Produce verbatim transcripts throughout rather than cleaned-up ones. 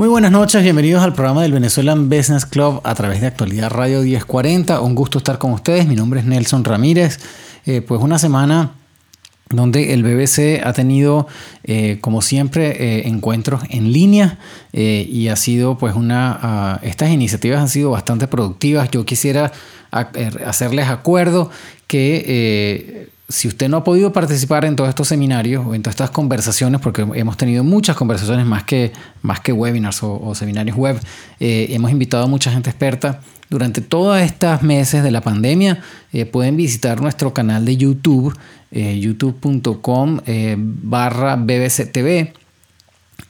Muy buenas noches, bienvenidos al programa del Venezuelan Business Club a través de Actualidad Radio diez cuarenta. Un gusto estar con ustedes, mi nombre es Nelson Ramírez. Eh, pues una semana donde el B B C ha tenido, eh, como siempre, eh, encuentros en línea eh, y ha sido, pues, una. Uh, estas iniciativas han sido bastante productivas. Yo quisiera hacerles acuerdo que eh, si usted no ha podido participar en todos estos seminarios o en todas estas conversaciones, porque hemos tenido muchas conversaciones más que, más que webinars o, o seminarios web, eh, hemos invitado a mucha gente experta. Durante todos estos meses de la pandemia eh, pueden visitar nuestro canal de YouTube, eh, youtube.com eh, barra bbctv.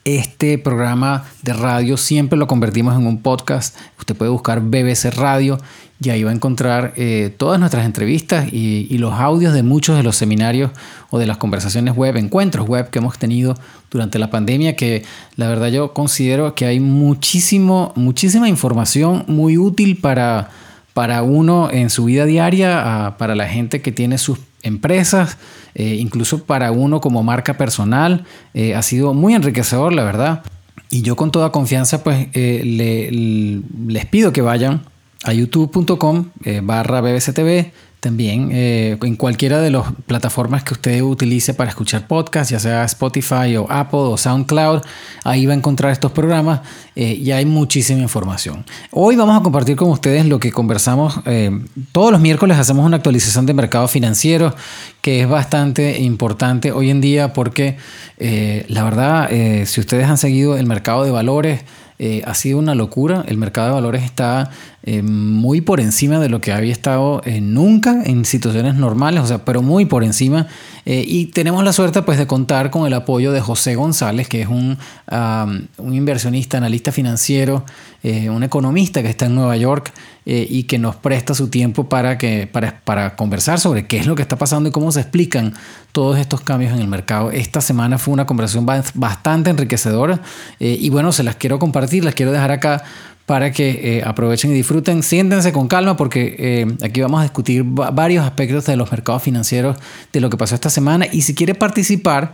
Este programa de radio siempre lo convertimos en un podcast. Usted puede buscar B B C Radio y ahí va a encontrar eh, todas nuestras entrevistas y, y los audios de muchos de los seminarios o de las conversaciones web, encuentros web que hemos tenido durante la pandemia, que la verdad yo considero que hay muchísimo, muchísima información muy útil para, para uno en su vida diaria, para la gente que tiene sus empresas, eh, incluso para uno como marca personal. Eh, ha sido muy enriquecedor, la verdad. Y yo con toda confianza pues eh, le, les pido que vayan a youtube.com eh, barra bbctv. También eh, en cualquiera de las plataformas que usted utilice para escuchar podcast, ya sea Spotify o Apple o SoundCloud, ahí va a encontrar estos programas eh, y hay muchísima información. Hoy vamos a compartir con ustedes lo que conversamos. Eh, todos los miércoles hacemos una actualización de mercado financiero que es bastante importante hoy en día porque eh, la verdad, eh, si ustedes han seguido el mercado de valores, Eh, ha sido una locura. El mercado de valores está eh, muy por encima de lo que había estado eh, nunca en situaciones normales, o sea, pero muy por encima. Eh, y tenemos la suerte pues, de contar con el apoyo de José González, que es un, um, un inversionista, analista financiero, eh, un economista que está en Nueva York eh, y que nos presta su tiempo para, que, para, para conversar sobre qué es lo que está pasando y cómo se explican todos estos cambios en el mercado. Esta semana fue una conversación bastante enriquecedora eh, y bueno, se las quiero compartir. Las quiero dejar acá para que eh, aprovechen y disfruten. Siéntense con calma porque eh, aquí vamos a discutir va- varios aspectos de los mercados financieros, de lo que pasó esta semana. Y si quiere participar,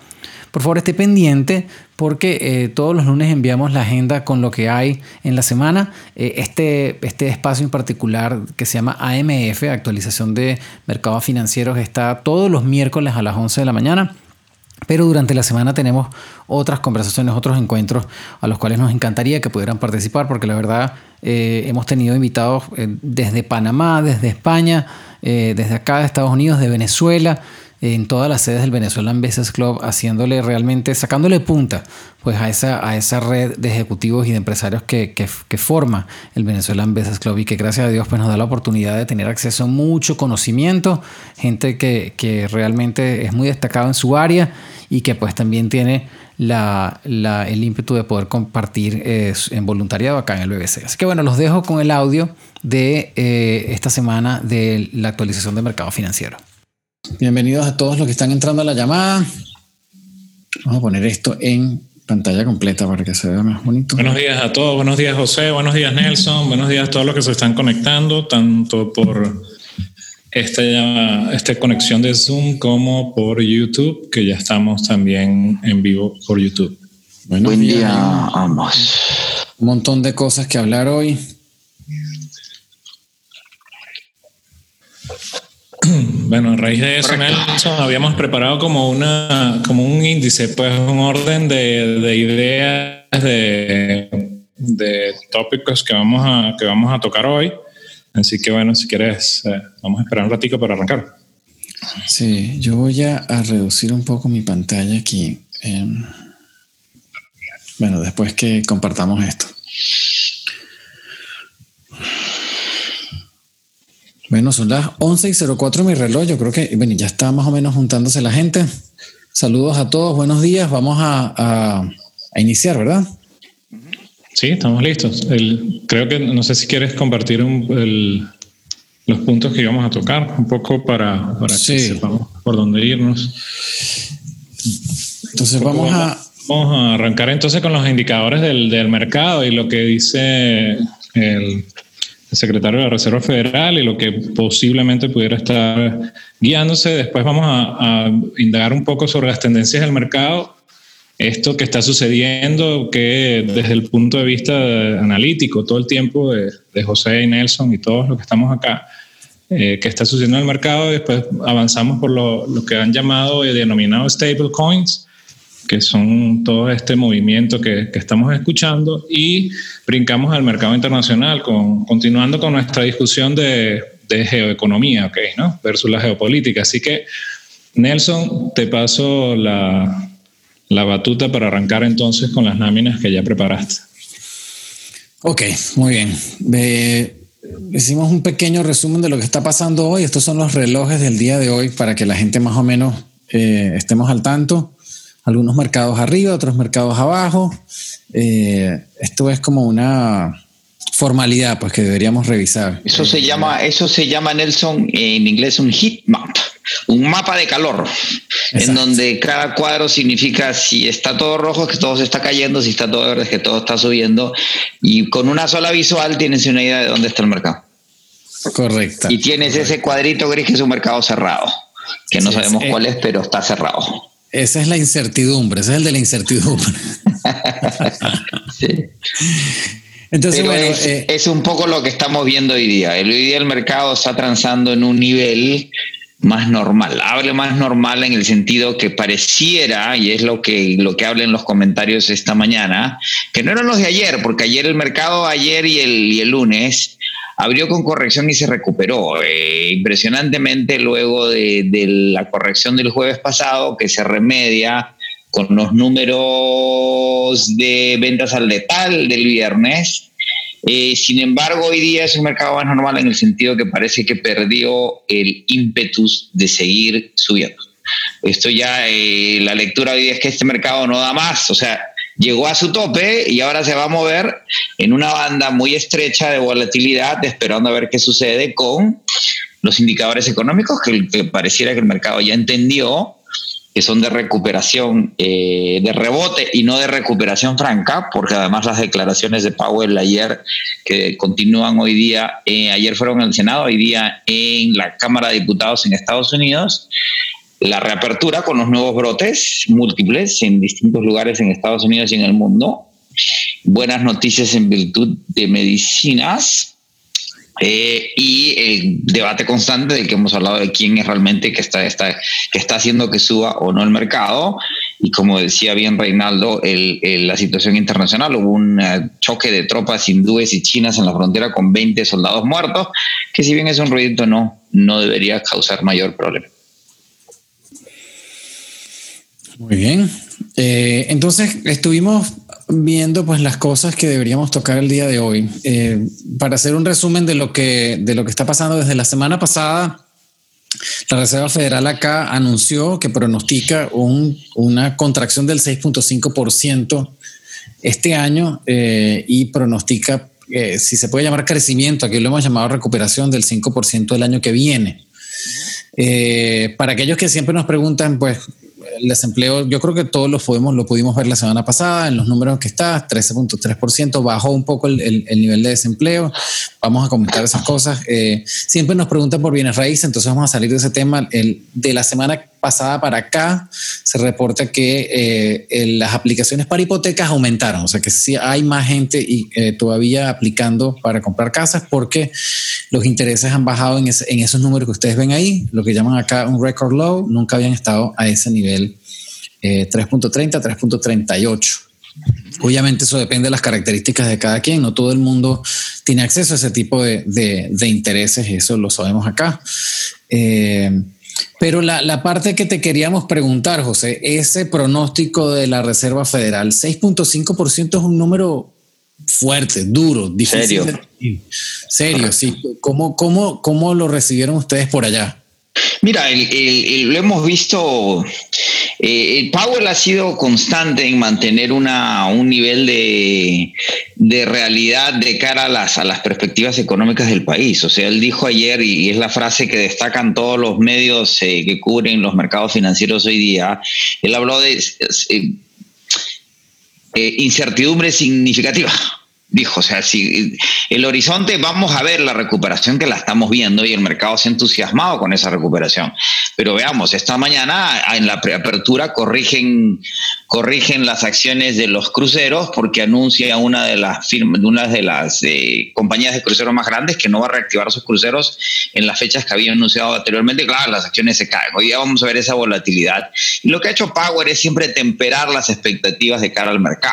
por favor esté pendiente porque eh, todos los lunes enviamos la agenda con lo que hay en la semana. Eh, este, este espacio en particular que se llama A M F, actualización de mercados financieros, está todos los miércoles a las once de la mañana. Pero durante la semana tenemos otras conversaciones, otros encuentros a los cuales nos encantaría que pudieran participar porque la verdad eh, hemos tenido invitados eh, desde Panamá, desde España, eh, desde acá de Estados Unidos, de Venezuela, eh, en todas las sedes del Venezuelan Business Club, haciéndole realmente, sacándole punta pues, a, esa, a esa red de ejecutivos y de empresarios que, que, que forma el Venezuelan Business Club y que gracias a Dios pues, nos da la oportunidad de tener acceso a mucho conocimiento, gente que, que realmente es muy destacada en su área y que pues también tiene la, la, el ímpetu de poder compartir eh, en voluntariado acá en el B B C. Así que bueno, los dejo con el audio de eh, esta semana de la actualización de mercado financiero. Bienvenidos a todos los que están entrando a la llamada. Vamos a poner esto en pantalla completa para que se vea más bonito. Buenos días a todos, buenos días José, buenos días Nelson, buenos días a todos los que se están conectando, tanto por Esta, esta conexión de Zoom como por YouTube, que ya estamos también en vivo por YouTube. Buenos Buen días, día, ambos. Un montón de cosas que hablar hoy. Bueno, a raíz de eso, Nelson, habíamos preparado como, una, como un índice, pues un orden de, de ideas, de, de tópicos que vamos, a, que vamos a tocar hoy. Así que bueno, si quieres, eh, vamos a esperar un ratito para arrancar. Sí, yo voy a, a reducir un poco mi pantalla aquí. Eh, bueno, después que compartamos esto. Bueno, son las once y cero cuatro mi reloj. Yo creo que bueno, ya está más o menos juntándose la gente. Saludos a todos, buenos días. Vamos a, a, a iniciar, ¿verdad? Sí, estamos listos. El, creo que, no sé si quieres compartir un, el, los puntos que íbamos a tocar un poco para, para sí. que sepamos por dónde irnos. Entonces vamos a... Vamos a arrancar entonces con los indicadores del, del mercado y lo que dice el, el secretario de la Reserva Federal y lo que posiblemente pudiera estar guiándose. Después vamos a, a indagar un poco sobre las tendencias del mercado esto que está sucediendo, que desde el punto de vista analítico, todo el tiempo de, de José y Nelson y todos los que estamos acá, eh, que está sucediendo en el mercado, y después avanzamos por lo, lo que han llamado y denominado stablecoins, que son todo este movimiento que, que estamos escuchando, y brincamos al mercado internacional, con, continuando con nuestra discusión de, de geoeconomía, okay, ¿no? Versus la geopolítica. Así que, Nelson, te paso la, la batuta para arrancar entonces con las láminas que ya preparaste. Ok, muy bien. Eh, hicimos un pequeño resumen de lo que está pasando hoy. Estos son los relojes del día de hoy para que la gente más o menos eh, estemos al tanto. Algunos mercados arriba, otros mercados abajo. Eh, esto es como una formalidad, pues, que deberíamos revisar. Eso se llama, eso se llama, Nelson, en inglés un heat map, un mapa de calor. Exacto. En donde cada cuadro significa si está todo rojo es que todo se está cayendo, si está todo verde es que todo está subiendo, y con una sola visual tienes una idea de dónde está el mercado. Correcto. Y tienes Correcto. ese cuadrito gris que es un mercado cerrado, que no sí, sabemos es, cuál es, pero está cerrado. Esa es la incertidumbre, ese es el de la incertidumbre. Sí. Entonces, Pero bueno, es, eh, es un poco lo que estamos viendo hoy día. Hoy día el mercado está transando en un nivel más normal. Hable más normal en el sentido que pareciera, y es lo que, lo que habla en los comentarios esta mañana, que no eran los de ayer, porque ayer el mercado, ayer y el, y el lunes, abrió con corrección y se recuperó eh, impresionantemente luego de, de la corrección del jueves pasado, que se remedia con los números de ventas al detalle del viernes. Eh, sin embargo, hoy día es un mercado más normal en el sentido que parece que perdió el ímpetus de seguir subiendo. Esto ya, eh, la lectura hoy día es que este mercado no da más, o sea, llegó a su tope y ahora se va a mover en una banda muy estrecha de volatilidad, esperando a ver qué sucede con los indicadores económicos que, que pareciera que el mercado ya entendió que son de recuperación, eh, de rebote y no de recuperación franca, porque además las declaraciones de Powell ayer, que continúan hoy día, eh, ayer fueron en el Senado, hoy día en la Cámara de Diputados en Estados Unidos, la reapertura con los nuevos brotes múltiples en distintos lugares en Estados Unidos y en el mundo. Buenas noticias en virtud de medicinas eh, y el debate constante del que hemos hablado de quién es realmente que está, está, que está haciendo que suba o no el mercado. Y como decía bien Reinaldo, el, el, la situación internacional, hubo un uh, choque de tropas hindúes y chinas en la frontera con veinte soldados muertos, que si bien es un ruidito no, no debería causar mayor problema. Muy bien. Eh, entonces estuvimos viendo pues las cosas que deberíamos tocar el día de hoy. Eh, para hacer un resumen de lo que de lo que está pasando desde la semana pasada, la Reserva Federal acá anunció que pronostica un, una contracción del seis punto cinco por ciento este año eh, y pronostica, eh, si se puede llamar crecimiento, aquí lo hemos llamado recuperación del cinco por ciento el año que viene. Eh, para aquellos que siempre nos preguntan, pues, el desempleo, yo creo que todos lo podemos, lo pudimos ver la semana pasada en los números que está, trece punto tres por ciento, bajó un poco el, el, el nivel de desempleo. Vamos a comentar esas cosas. Eh, siempre nos preguntan por bienes raíces, entonces vamos a salir de ese tema. El, de la semana pasada para acá se reporta que eh, el, las aplicaciones para hipotecas aumentaron, o sea que sí hay más gente y, eh, todavía aplicando para comprar casas porque los intereses han bajado en, ese, en esos números que ustedes ven ahí, lo que llaman acá un record low, nunca habían estado a ese nivel, eh, tres punto treinta, tres punto treinta y ocho. Obviamente eso depende de las características de cada quien, no todo el mundo tiene acceso a ese tipo de, de, de intereses, eso lo sabemos acá. Eh, Pero la, la parte que te queríamos preguntar, José, ese pronóstico de la Reserva Federal, seis punto cinco por ciento es un número fuerte, duro, difícil. Serio, de Serio sí. ¿Cómo, cómo, ¿Cómo lo recibieron ustedes por allá? Mira, el, el, el, lo hemos visto. Eh, el Powell ha sido constante en mantener una, un nivel de, de realidad de cara a las, a las perspectivas económicas del país. O sea, él dijo ayer, y es la frase que destacan todos los medios eh, que cubren los mercados financieros hoy día, él habló de eh, eh, incertidumbre significativa. dijo, o sea, si el horizonte, vamos a ver la recuperación, que la estamos viendo y el mercado se ha entusiasmado con esa recuperación. Pero veamos, esta mañana en la preapertura corrigen, corrigen las acciones de los cruceros, porque anuncia una de las firmas, una de las eh, compañías de cruceros más grandes que no va a reactivar sus cruceros en las fechas que había anunciado anteriormente. Claro, las acciones se caen. Hoy día vamos a ver esa volatilidad. Y lo que ha hecho Powell es siempre temperar las expectativas de cara al mercado.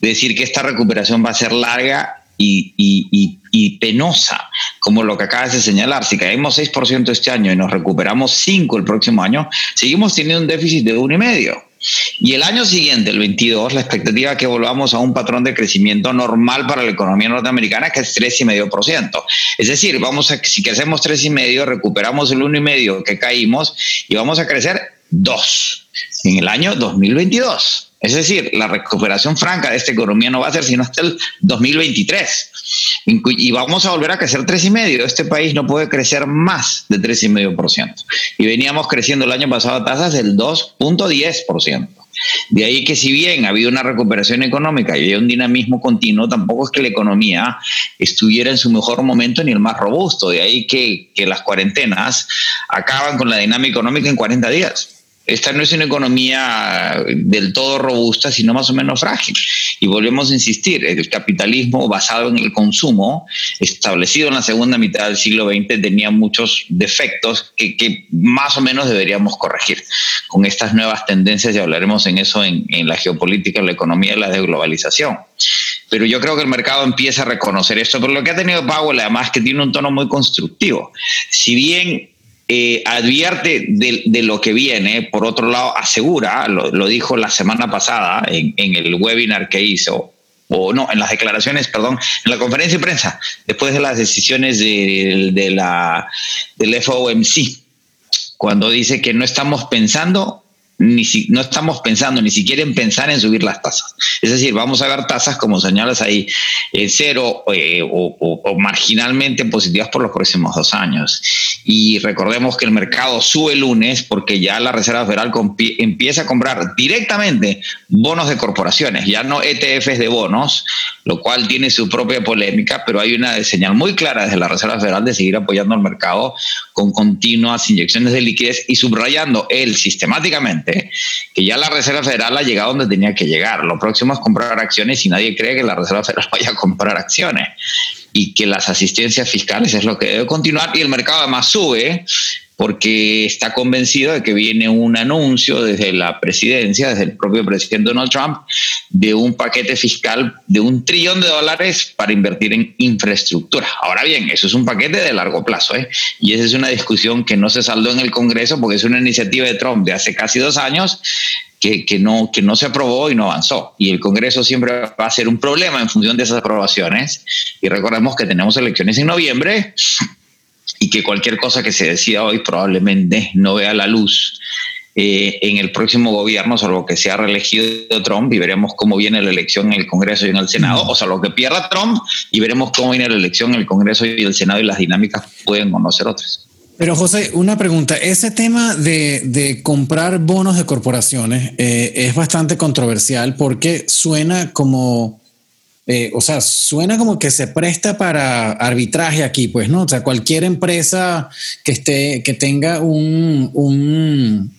Decir que esta recuperación va a ser larga y, y, y, y penosa, como lo que acabas de señalar. Si caemos seis por ciento este año y nos recuperamos cinco por ciento el próximo año, seguimos teniendo un déficit de uno coma cinco por ciento. Y el año siguiente, el veintidós, la expectativa es que volvamos a un patrón de crecimiento normal para la economía norteamericana, que es tres coma cinco por ciento. Es decir, vamos a, si crecemos tres coma cinco por ciento, recuperamos el uno coma cinco por ciento que caímos y vamos a crecer dos por ciento en el año dos mil veintidós. Es decir, la recuperación franca de esta economía no va a ser sino hasta el dos mil veintitrés. Y vamos a volver a crecer tres coma cinco por ciento. Este país no puede crecer más de tres coma cinco por ciento. Y veníamos creciendo el año pasado a tasas del dos coma diez por ciento. De ahí que, si bien ha habido una recuperación económica y hay un dinamismo continuo, tampoco es que la economía estuviera en su mejor momento ni el más robusto. De ahí que, que las cuarentenas acaban con la dinámica económica en cuarenta días. Esta no es una economía del todo robusta, sino más o menos frágil. Y volvemos a insistir, el capitalismo basado en el consumo, establecido en la segunda mitad del siglo veinte, tenía muchos defectos que, que más o menos deberíamos corregir. Con estas nuevas tendencias, ya hablaremos en eso, en, en la geopolítica, en la economía y la desglobalización. Pero yo creo que el mercado empieza a reconocer esto. Pero lo que ha tenido Powell, además, es que tiene un tono muy constructivo. Si bien... Eh, advierte de, de lo que viene, por otro lado asegura, lo, lo dijo la semana pasada en, en el webinar que hizo, o no, en las declaraciones, perdón, en la conferencia de prensa, después de las decisiones de, de la, del F O M C, cuando dice que no estamos pensando... Ni si, no estamos pensando, ni siquiera en pensar en subir las tasas. Es decir, vamos a ver tasas, como señalas ahí, eh, cero eh, o, o, o marginalmente positivas por los próximos dos años. Y recordemos que el mercado sube el lunes porque ya la Reserva Federal compi- empieza a comprar directamente bonos de corporaciones, ya no E T Efes de bonos, lo cual tiene su propia polémica, pero hay una señal muy clara desde la Reserva Federal de seguir apoyando al mercado con continuas inyecciones de liquidez y subrayando él sistemáticamente que ya la Reserva Federal ha llegado donde tenía que llegar. Lo próximo es comprar acciones y nadie cree que la Reserva Federal vaya a comprar acciones, y que las asistencias fiscales es lo que debe continuar. Y el mercado además sube porque está convencido de que viene un anuncio desde la presidencia, desde el propio presidente Donald Trump, de un paquete fiscal de un trillón de dólares para invertir en infraestructura. Ahora bien, eso es un paquete de largo plazo, ¿eh? Y esa es una discusión que no se saldó en el Congreso porque es una iniciativa de Trump de hace casi dos años que, que, no, que no se aprobó y no avanzó. Y el Congreso siempre va a ser un problema en función de esas aprobaciones. Y recordemos que tenemos elecciones en noviembre y que cualquier cosa que se decida hoy probablemente no vea la luz eh, en el próximo gobierno, salvo que sea reelegido Trump, y veremos cómo viene la elección en el Congreso y en el Senado, o salvo que pierda Trump, y veremos cómo viene la elección en el Congreso y el Senado, y las dinámicas pueden conocer otras. Pero José, una pregunta. Ese tema de, de comprar bonos de corporaciones eh, es bastante controversial porque suena como... Eh, o sea, suena como que se presta para arbitraje aquí, pues, ¿no? O sea, cualquier empresa que esté, que tenga un, un,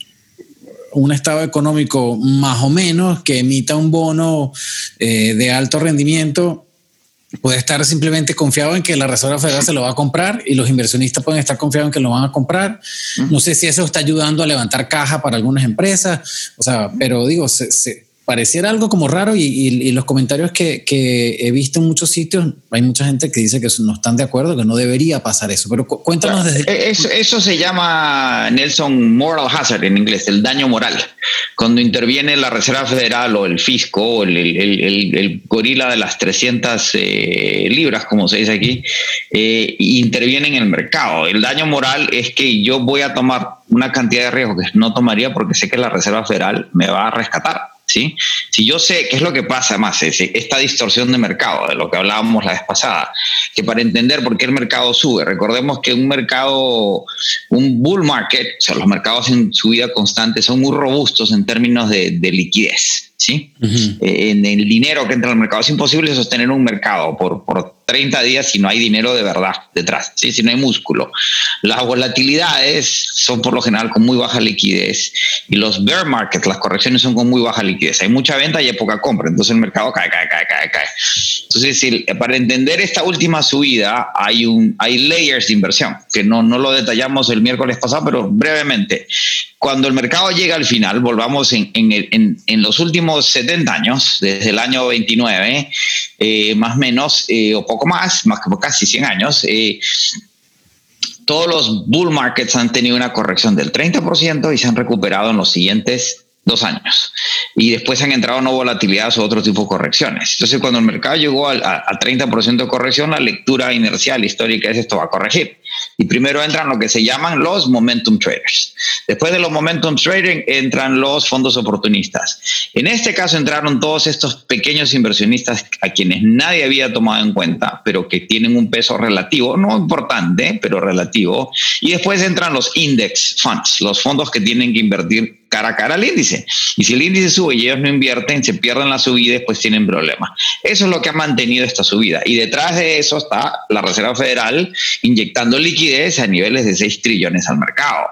un estado económico más o menos, que emita un bono eh, de alto rendimiento, puede estar simplemente confiado en que la Reserva Federal se lo va a comprar, y los inversionistas pueden estar confiados en que lo van a comprar. No sé si eso está ayudando a levantar caja para algunas empresas, o sea, pero digo, se... se pareciera algo como raro, y, y, y los comentarios que, que he visto en muchos sitios, hay mucha gente que dice que no están de acuerdo, que no debería pasar eso. Pero cu- cuéntanos claro, desde... Eso, eso se llama, Nelson, moral hazard en inglés, el daño moral. Cuando interviene la Reserva Federal o el fisco, o el, el, el, el, el gorila de las trescientas eh, libras, como se dice aquí, eh, interviene en el mercado. El daño moral es que yo voy a tomar una cantidad de riesgo que no tomaría porque sé que la Reserva Federal me va a rescatar. ¿Sí? Si yo sé qué es lo que pasa, más es esta distorsión de mercado de lo que hablábamos la vez pasada, que para entender por qué el mercado sube, recordemos que un mercado, un bull market, o sea, los mercados en subida constante son muy robustos en términos de, de liquidez. ¿sí? Uh-huh. En el dinero que entra al mercado. Es imposible sostener un mercado por, por treinta días si no hay dinero de verdad detrás, ¿sí? Si no hay músculo. Las volatilidades son por lo general con muy baja liquidez, y los bear markets, las correcciones, son con muy baja liquidez. Hay mucha venta y hay poca compra, entonces el mercado cae, cae, cae, cae, cae. Entonces, si, para entender esta última subida hay, un, hay layers de inversión, que no, no lo detallamos el miércoles pasado, pero brevemente. Cuando el mercado llega al final, volvamos en, en, en, en los últimos setenta años, desde el año veintinueve, eh, más o menos, eh, o poco más, más casi cien años, eh, todos los bull markets han tenido una corrección del treinta por ciento y se han recuperado en los siguientes dos años. Y después han entrado no volatilidades o otro tipo de correcciones. Entonces, cuando el mercado llegó al a, a treinta por ciento de corrección, la lectura inercial histórica es: esto va a corregir. Y primero entran lo que se llaman los momentum traders. Después de los momentum trading entran los fondos oportunistas. En este caso entraron todos estos pequeños inversionistas a quienes nadie había tomado en cuenta, pero que tienen un peso relativo, no importante, pero relativo. Y después entran los index funds, los fondos que tienen que invertir cara a cara al índice. Y si el índice sube y ellos no invierten, se pierden la subida y después tienen problemas. Eso es lo que ha mantenido esta subida. Y detrás de eso está la Reserva Federal inyectando liquidez a niveles de seis trillones al mercado.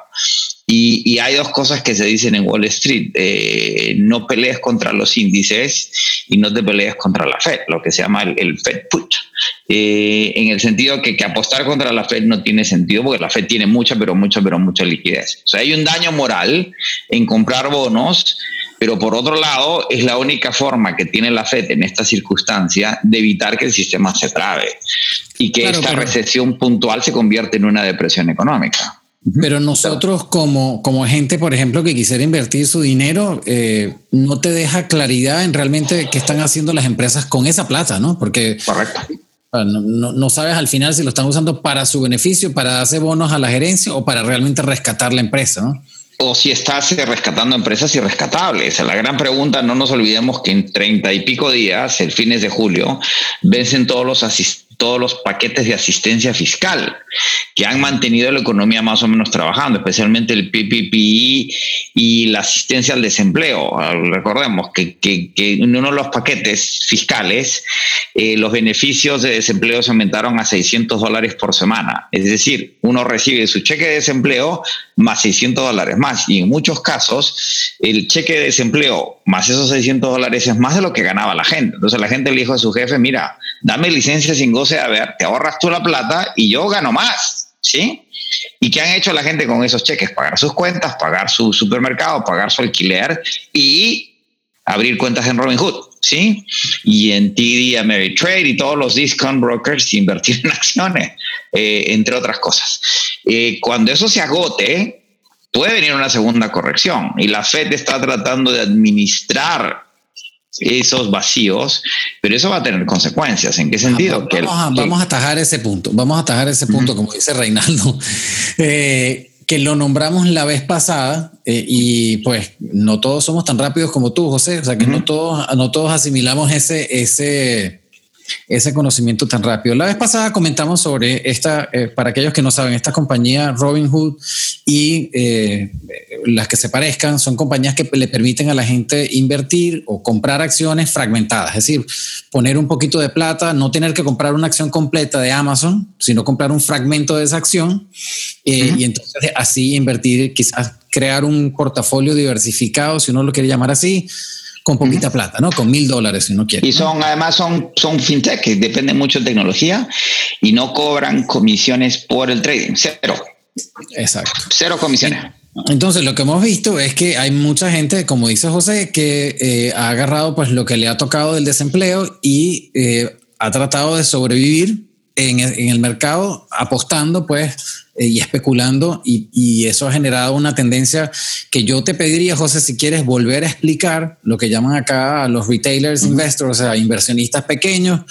Y, y hay dos cosas que se dicen en Wall Street. Eh, no pelees contra los índices y no te pelees contra la Fed, lo que se llama el, el Fed put. Eh, en el sentido que, que apostar contra la Fed no tiene sentido, porque la Fed tiene mucha, pero mucha, pero mucha liquidez. O sea, hay un daño moral en comprar bonos, pero por otro lado es la única forma que tiene la Fed en esta circunstancia de evitar que el sistema se trabe y que claro, esta claro. recesión puntual se convierta en una depresión económica. Pero nosotros como, como gente, por ejemplo, que quisiera invertir su dinero, eh, no te deja claridad en realmente qué están haciendo las empresas con esa plata, ¿no? Porque correcto. No, no, no sabes al final si lo están usando para su beneficio, para darse bonos a la gerencia o para realmente rescatar la empresa, ¿no? O si estás rescatando empresas irrescatables. La gran pregunta, no nos olvidemos que en treinta y pico días, el fines de julio, vencen todos los asistentes. Todos los paquetes de asistencia fiscal que han mantenido la economía más o menos trabajando, especialmente el P P P y la asistencia al desempleo. Recordemos que, que, que en uno de los paquetes fiscales, eh, los beneficios de desempleo se aumentaron a seiscientos dólares por semana. Es decir, uno recibe su cheque de desempleo más seiscientos dólares más. Y en muchos casos, el cheque de desempleo más esos seiscientos dólares es más de lo que ganaba la gente. Entonces la gente le dijo a su jefe: mira, dame licencia sin goce, a ver, te ahorras tú la plata y yo gano más, ¿sí? ¿Y qué han hecho la gente con esos cheques? Pagar sus cuentas, pagar su supermercado, pagar su alquiler y abrir cuentas en Robinhood, ¿sí? Y en T D Ameritrade y todos los discount brokers, invertir en acciones, eh, entre otras cosas. Eh, cuando eso se agote, puede venir una segunda corrección y la Fed está tratando de administrar esos vacíos, pero eso va a tener consecuencias. ¿En qué sentido? Vamos, que el, a, que... vamos a atajar ese punto, vamos a atajar ese punto, uh-huh. Como dice Reinaldo, eh, que lo nombramos la vez pasada, eh, y pues no todos somos tan rápidos como tú, José, o sea que uh-huh. no todos, no todos asimilamos ese, ese, ese conocimiento tan rápido. La vez pasada comentamos sobre esta, eh, para aquellos que no saben, esta compañía Robinhood y eh, las que se parezcan son compañías que le permiten a la gente invertir o comprar acciones fragmentadas, es decir, poner un poquito de plata, no tener que comprar una acción completa de Amazon, sino comprar un fragmento de esa acción, eh, uh-huh. y entonces así invertir, quizás crear un portafolio diversificado, si uno lo quiere llamar así, con poquita uh-huh. plata, ¿no? Con mil dólares si uno quiere. Y son, ¿no? Además son, son fintech que dependen mucho de tecnología y no cobran comisiones por el trading. Cero. Exacto. Cero comisiones. Entonces lo que hemos visto es que hay mucha gente, como dice José, que eh, ha agarrado pues lo que le ha tocado del desempleo y eh, ha tratado de sobrevivir en, en el mercado apostando pues eh, y especulando y, y eso ha generado una tendencia que yo te pediría, José, si quieres volver a explicar lo que llaman acá a los retailers, uh-huh. investors, o sea, inversionistas pequeños,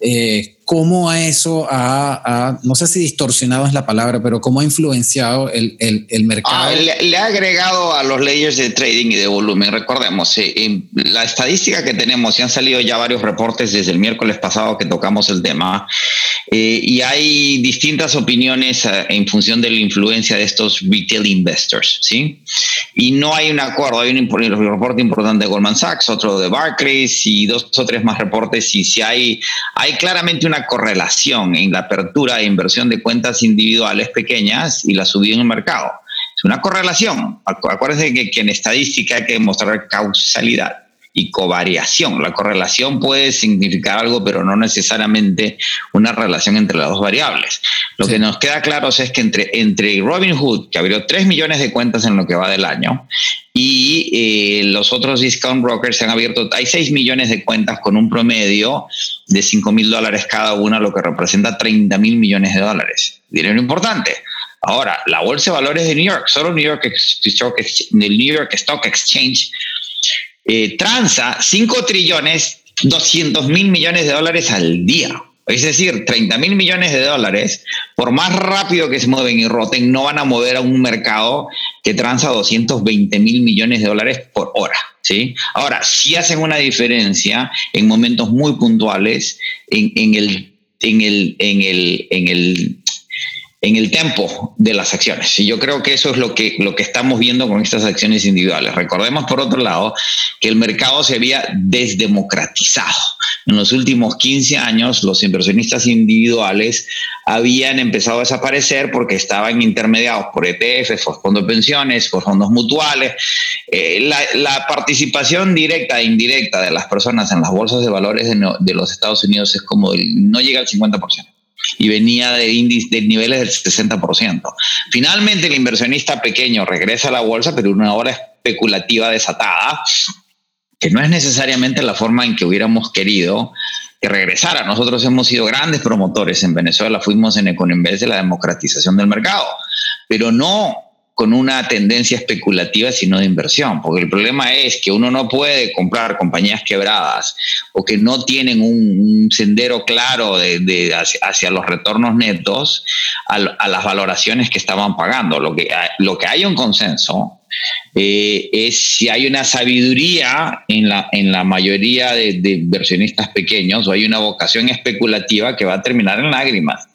eh, cómo a eso ha, ha, no sé si distorsionado es la palabra, pero cómo ha influenciado el, el, el mercado. Ah, le, le ha agregado a los layers de trading y de volumen. Recordemos, eh, la estadística que tenemos, y han salido ya varios reportes desde el miércoles pasado que tocamos el tema, eh, y hay distintas opiniones eh, en función de la influencia de estos retail investors, ¿sí? Y no hay un acuerdo. Hay un, un reporte importante de Goldman Sachs, otro de Barclays y dos o tres más reportes, y si hay, hay claramente una correlación en la apertura e inversión de cuentas individuales pequeñas y la subida en el mercado. Es una correlación. Acuérdense que, que en estadística hay que demostrar causalidad y covariación. La correlación puede significar algo, pero no necesariamente una relación entre las dos variables. Lo sí. que nos queda claro es que entre, entre Robinhood, que abrió tres millones de cuentas en lo que va del año, y eh, los otros discount brokers se han abierto, hay seis millones de cuentas con un promedio de cinco mil dólares cada una, lo que representa treinta mil millones de dólares. Dinero importante. Ahora, la bolsa de valores de New York, solo New York Stock Exchange, el New York Stock Exchange Eh, transa cinco trillones doscientos mil millones de dólares al día. Es decir, treinta mil millones de dólares, por más rápido que se mueven y roten, no van a mover a un mercado que transa doscientos veinte mil millones de dólares por hora, ¿sí? Ahora, sí hacen una diferencia en momentos muy puntuales en, en el en el en el en el en el tempo de las acciones. Y yo creo que eso es lo que, lo que estamos viendo con estas acciones individuales. Recordemos, por otro lado, que el mercado se había desdemocratizado. En los últimos quince años, los inversionistas individuales habían empezado a desaparecer porque estaban intermediados por E T F, por fondos de pensiones, por fondos mutuales. Eh, la, la participación directa e indirecta de las personas en las bolsas de valores de, no, de los Estados Unidos es como el, no llega al cincuenta por ciento. Y venía de índices de niveles del sesenta por ciento. Finalmente, el inversionista pequeño regresa a la bolsa, pero una ola especulativa desatada, que no es necesariamente la forma en que hubiéramos querido que regresara. Nosotros hemos sido grandes promotores en Venezuela, fuimos en Econinvest de la democratización del mercado, pero no con una tendencia especulativa, sino de inversión, porque el problema es que uno no puede comprar compañías quebradas o que no tienen un, un sendero claro de, de hacia, hacia los retornos netos a, a las valoraciones que estaban pagando. Lo que, lo que hay un consenso eh, es si hay una sabiduría en la, en la mayoría de, de inversionistas pequeños, o hay una vocación especulativa que va a terminar en lágrimas.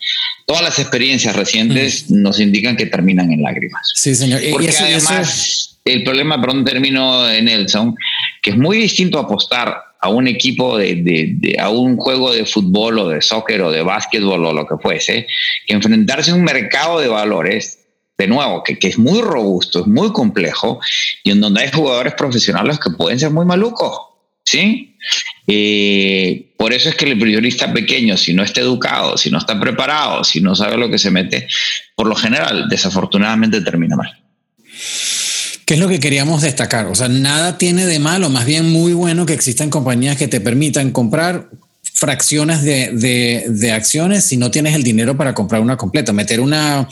Todas las experiencias recientes mm. nos indican que terminan en lágrimas. Sí, señor. Porque y eso, además, y el problema, perdón, termino de Nelson, que es muy distinto apostar a un equipo, de, de, de, a un juego de fútbol o de soccer o de básquetbol o lo que fuese, que enfrentarse a un mercado de valores, de nuevo, que, que es muy robusto, es muy complejo, y en donde hay jugadores profesionales que pueden ser muy malucos, ¿sí? Eh, por eso es que el periodista pequeño, si no está educado, si no está preparado, si no sabe lo que se mete, por lo general, desafortunadamente termina mal. ¿Qué es lo que queríamos destacar? O sea, nada tiene de malo, más bien muy bueno que existan compañías que te permitan comprar fracciones de, de, de acciones si no tienes el dinero para comprar una completa. Meter una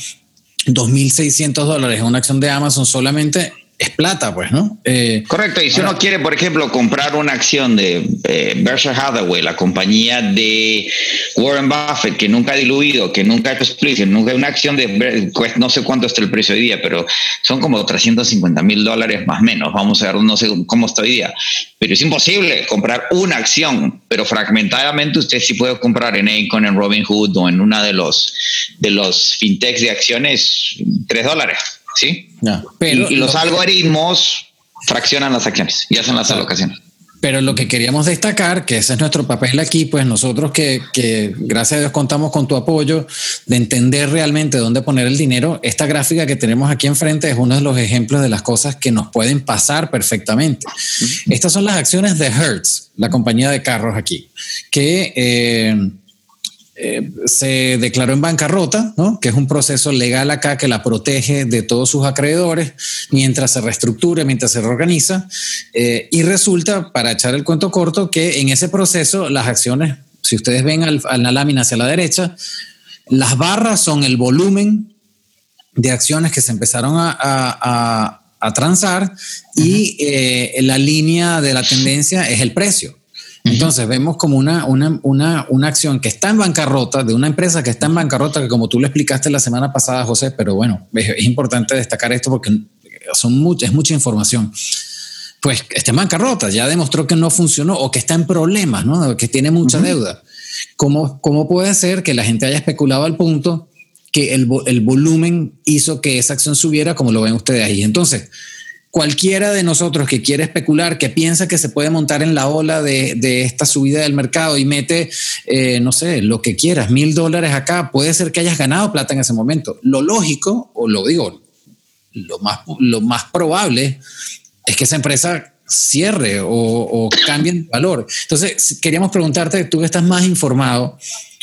dos mil seiscientos dólares en una acción de Amazon solamente es plata, pues, ¿no? Eh, Correcto. Y si ahora, uno quiere, por ejemplo, comprar una acción de eh, Berkshire Hathaway, la compañía de Warren Buffett, que nunca ha diluido, que nunca ha hecho split, nunca una acción de, pues, no sé cuánto está el precio hoy día, pero son como trescientos cincuenta mil dólares más o menos. Vamos a ver, no sé cómo está hoy día. Pero es imposible comprar una acción, pero fragmentadamente usted sí puede comprar en Acorn, en Robinhood o en una de los, de los fintechs de acciones, tres dólares. Sí, no, pero y los lo algoritmos que... fraccionan las acciones y hacen las claro. alocaciones. Pero lo que queríamos destacar, que ese es nuestro papel aquí, pues nosotros que, que gracias a Dios contamos con tu apoyo de entender realmente dónde poner el dinero. Esta gráfica que tenemos aquí enfrente es uno de los ejemplos de las cosas que nos pueden pasar perfectamente. Uh-huh. Estas son las acciones de Hertz, la compañía de carros aquí, que... Eh, Eh, se declaró en bancarrota, ¿no? Que es un proceso legal acá que la protege de todos sus acreedores mientras se reestructura, mientras se reorganiza. Eh, y resulta, para echar el cuento corto, que en ese proceso las acciones, si ustedes ven al, a la lámina hacia la derecha, las barras son el volumen de acciones que se empezaron a, a, a, a transar, y eh, la línea de la tendencia es el precio. Entonces vemos como una, una, una, una acción que está en bancarrota, de una empresa que está en bancarrota, que como tú lo explicaste la semana pasada, José, pero bueno, es, es importante destacar esto porque son mucha, es mucha información. Pues está en bancarrota, ya demostró que no funcionó o que está en problemas, ¿no? Que tiene mucha uh-huh. deuda. ¿Cómo, ¿Cómo puede ser que la gente haya especulado al punto que el, el volumen hizo que esa acción subiera como lo ven ustedes ahí? Entonces, cualquiera de nosotros que quiere especular, que piensa que se puede montar en la ola de, de esta subida del mercado y mete, eh, no sé, lo que quieras, mil dólares acá, puede ser que hayas ganado plata en ese momento. Lo lógico, o lo digo, lo más, lo más probable es que esa empresa cierre o, o cambie de valor. Entonces, queríamos preguntarte, tú que estás más informado,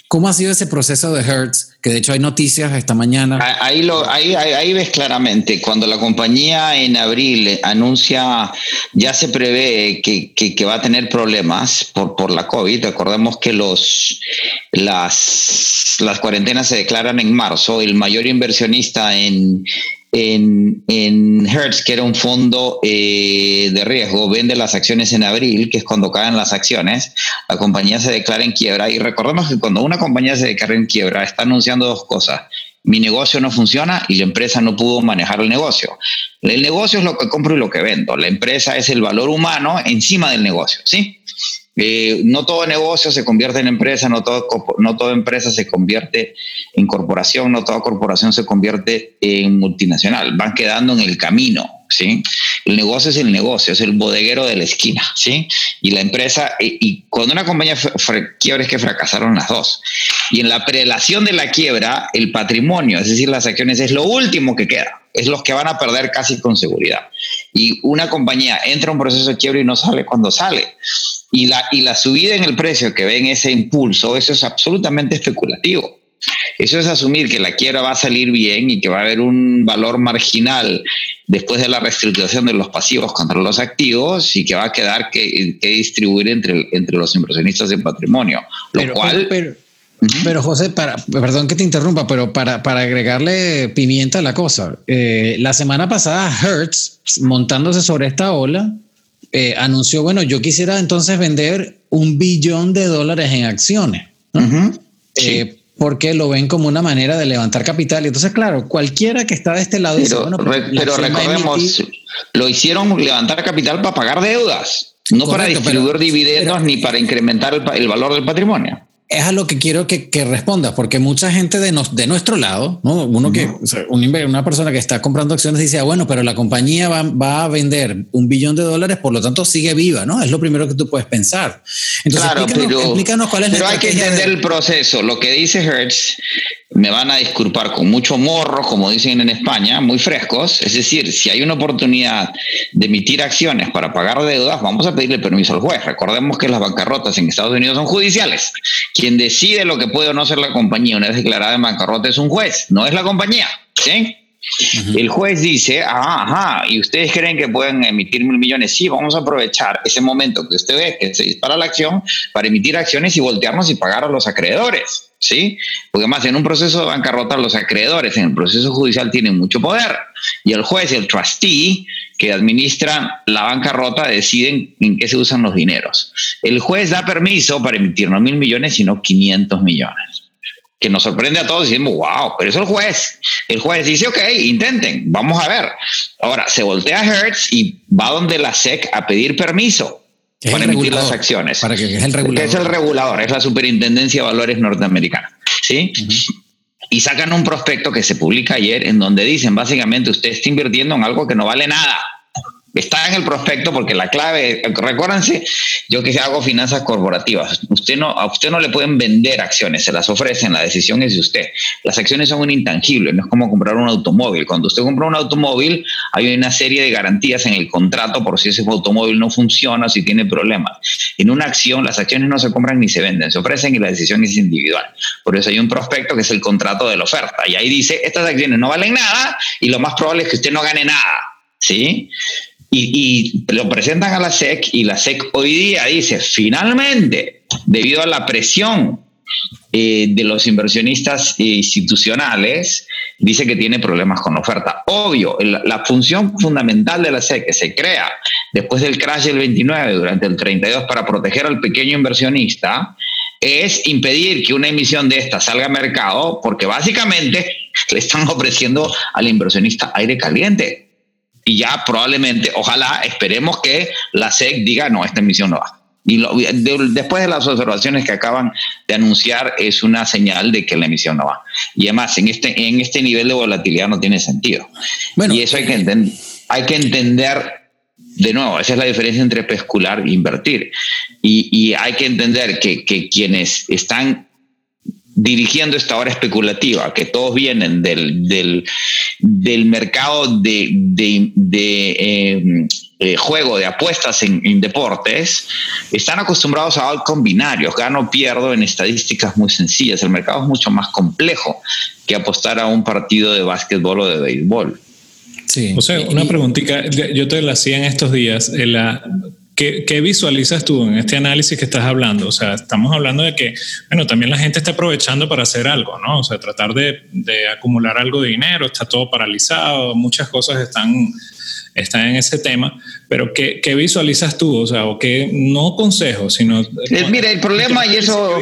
¿cómo ha sido ese proceso de Hertz? Que de hecho hay noticias esta mañana. Ahí, lo, ahí, ahí, ahí ves claramente, cuando la compañía en abril anuncia, ya se prevé que, que, que va a tener problemas por, por la COVID. Recordemos que los, las, las cuarentenas se declaran en marzo. El mayor inversionista en... En, en Hertz, que era un fondo eh, de riesgo, vende las acciones en abril, que es cuando caen las acciones, la compañía se declara en quiebra. Y recordemos que cuando una compañía se declara en quiebra, está anunciando dos cosas: mi negocio no funciona y la empresa no pudo manejar el negocio. El negocio es lo que compro y lo que vendo. La empresa es el valor humano encima del negocio, ¿sí? Eh, no todo negocio se convierte en empresa, no, todo, no toda empresa se convierte en corporación, no toda corporación se convierte en multinacional, van quedando en el camino, ¿sí? El negocio es el negocio, es el bodeguero de la esquina, ¿sí? Y la empresa, y, y cuando una compañía quiebra es que fracasaron las dos. Y en la prelación de la quiebra, el patrimonio, es decir, las acciones, es lo último que queda, es los que van a perder casi con seguridad. Y una compañía entra a un proceso de quiebra y no sale cuando sale. Y la, y la subida en el precio que ven, ese impulso, eso es absolutamente especulativo. Eso es asumir que la quiebra va a salir bien y que va a haber un valor marginal después de la reestructuración de los pasivos contra los activos y que va a quedar que, que distribuir entre, entre los inversionistas en patrimonio. Lo pero, cual... Pero, pero, uh-huh. pero José, para, perdón que te interrumpa, pero para, para agregarle pimienta a la cosa. Eh, la semana pasada Hertz, montándose sobre esta ola, Eh, anunció, bueno, yo quisiera entonces vender un billón de dólares en acciones, ¿no? Uh-huh. Eh, sí. Porque lo ven como una manera de levantar capital. Y entonces, claro, cualquiera que está de este lado... Pero, dice, bueno, re, pero recordemos, emitir, lo hicieron levantar capital para pagar deudas, no correcto, para distribuir pero, dividendos pero, ni para incrementar el, el valor del patrimonio. Es a lo que quiero que, que respondas, porque mucha gente de, nos, de nuestro lado, ¿no? Uno que, o sea, un, una persona que está comprando acciones dice, ah, bueno, pero la compañía va, va a vender un billón de dólares, por lo tanto sigue viva, ¿no? Es lo primero que tú puedes pensar. Entonces, claro, explícanos, pero, explícanos cuál es la estrategia. Pero hay que entender de... el proceso. Lo que dice Hertz, me van a disculpar, con mucho morro, como dicen en España, muy frescos. Es decir, si hay una oportunidad de emitir acciones para pagar deudas, vamos a pedirle permiso al juez. Recordemos que las bancarrotas en Estados Unidos son judiciales. Quien decide lo que puede o no ser la compañía una vez declarada en bancarrota es un juez, no es la compañía, ¿sí? Uh-huh. El juez dice, ajá, ajá, ¿y ustedes creen que pueden emitir mil millones? Sí, vamos a aprovechar ese momento que usted ve que se dispara la acción para emitir acciones y voltearnos y pagar a los acreedores, ¿sí? Porque además en un proceso de bancarrota los acreedores en el proceso judicial tienen mucho poder y el juez y el trustee que administran la bancarrota deciden en qué se usan los dineros. El juez da permiso para emitir no mil millones sino quinientos millones. Que nos sorprende a todos y decimos, wow, pero eso el juez. El juez dice, ok, intenten, vamos a ver. Ahora, se voltea Hertz y va donde la S E C a pedir permiso para emitir las acciones. Para que es el regulador. Es el regulador, es la Superintendencia de Valores Norteamericana, ¿sí? Uh-huh. Y sacan un prospecto que se publica ayer en donde dicen, básicamente, usted está invirtiendo en algo que no vale nada. Está en el prospecto porque la clave, recuérdense, yo que hago finanzas corporativas, usted no, a usted no le pueden vender acciones, se las ofrecen, la decisión es de usted. Las acciones son un intangible, no es como comprar un automóvil. Cuando usted compra un automóvil, hay una serie de garantías en el contrato por si ese automóvil no funciona, si tiene problemas. En una acción, las acciones no se compran ni se venden, se ofrecen y la decisión es individual. Por eso hay un prospecto que es el contrato de la oferta y ahí dice, estas acciones no valen nada y lo más probable es que usted no gane nada, ¿sí? Y, y lo presentan a la S E C y la S E C hoy día dice, finalmente, debido a la presión eh, de los inversionistas institucionales dice que tiene problemas con la oferta. Obvio, el, la función fundamental de la S E C, que se crea después del crash del veintinueve, durante el treinta y dos, para proteger al pequeño inversionista, es impedir que una emisión de esta salga a mercado, porque básicamente le están ofreciendo al inversionista aire caliente. Y ya probablemente, ojalá, esperemos que la S E C diga, no, esta emisión no va. Y lo, de, después de las observaciones que acaban de anunciar, es una señal de que la emisión no va. Y además, en este, en este nivel de volatilidad no tiene sentido. Bueno, y eso hay que, enten, hay que entender, de nuevo, esa es la diferencia entre especular e invertir. Y, y hay que entender que, que quienes están dirigiendo esta hora especulativa, que todos vienen del, del, del mercado de, de, de eh, eh, juego de apuestas en, en deportes, están acostumbrados a outcome binarios, gano, pierdo, en estadísticas muy sencillas. El mercado es mucho más complejo que apostar a un partido de básquetbol o de béisbol. Sí. O sea, una preguntita, yo te la hacía en estos días, la... ¿Qué, ¿Qué visualizas tú en este análisis que estás hablando? O sea, estamos hablando de que, bueno, también la gente está aprovechando para hacer algo, ¿no? O sea, tratar de, de acumular algo de dinero, está todo paralizado, muchas cosas están, están en ese tema. Pero ¿qué, qué visualizas tú? O sea, o qué, no consejos, sino... Eh, mira, el problema, y eso,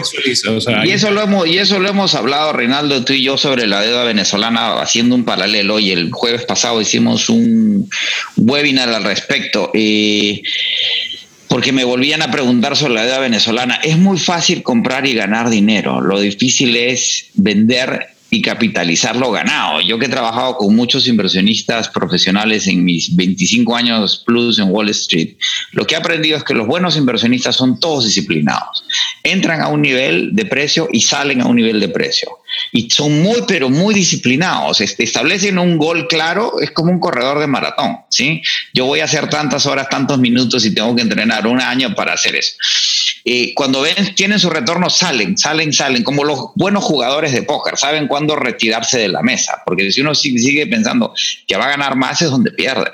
o sea, y, eso lo hemos, y eso lo hemos hablado, Reinaldo, tú y yo, sobre la deuda venezolana, haciendo un paralelo, y el jueves pasado hicimos un webinar al respecto. Eh... Porque me volvían a preguntar sobre la deuda venezolana. Es muy fácil comprar y ganar dinero. Lo difícil es vender y capitalizar lo ganado. Yo que he trabajado con muchos inversionistas profesionales en mis veinticinco años plus en Wall Street, lo que he aprendido es que los buenos inversionistas son todos disciplinados. Entran a un nivel de precio y salen a un nivel de precio. Y son muy, pero muy disciplinados. Establecen un gol claro, es como un corredor de maratón, ¿sí? Yo voy a hacer tantas horas, tantos minutos y tengo que entrenar un año para hacer eso. Eh, cuando ven, tienen su retorno, salen, salen, salen, como los buenos jugadores de póker, saben cuándo retirarse de la mesa, porque si uno sigue pensando que va a ganar más es donde pierde.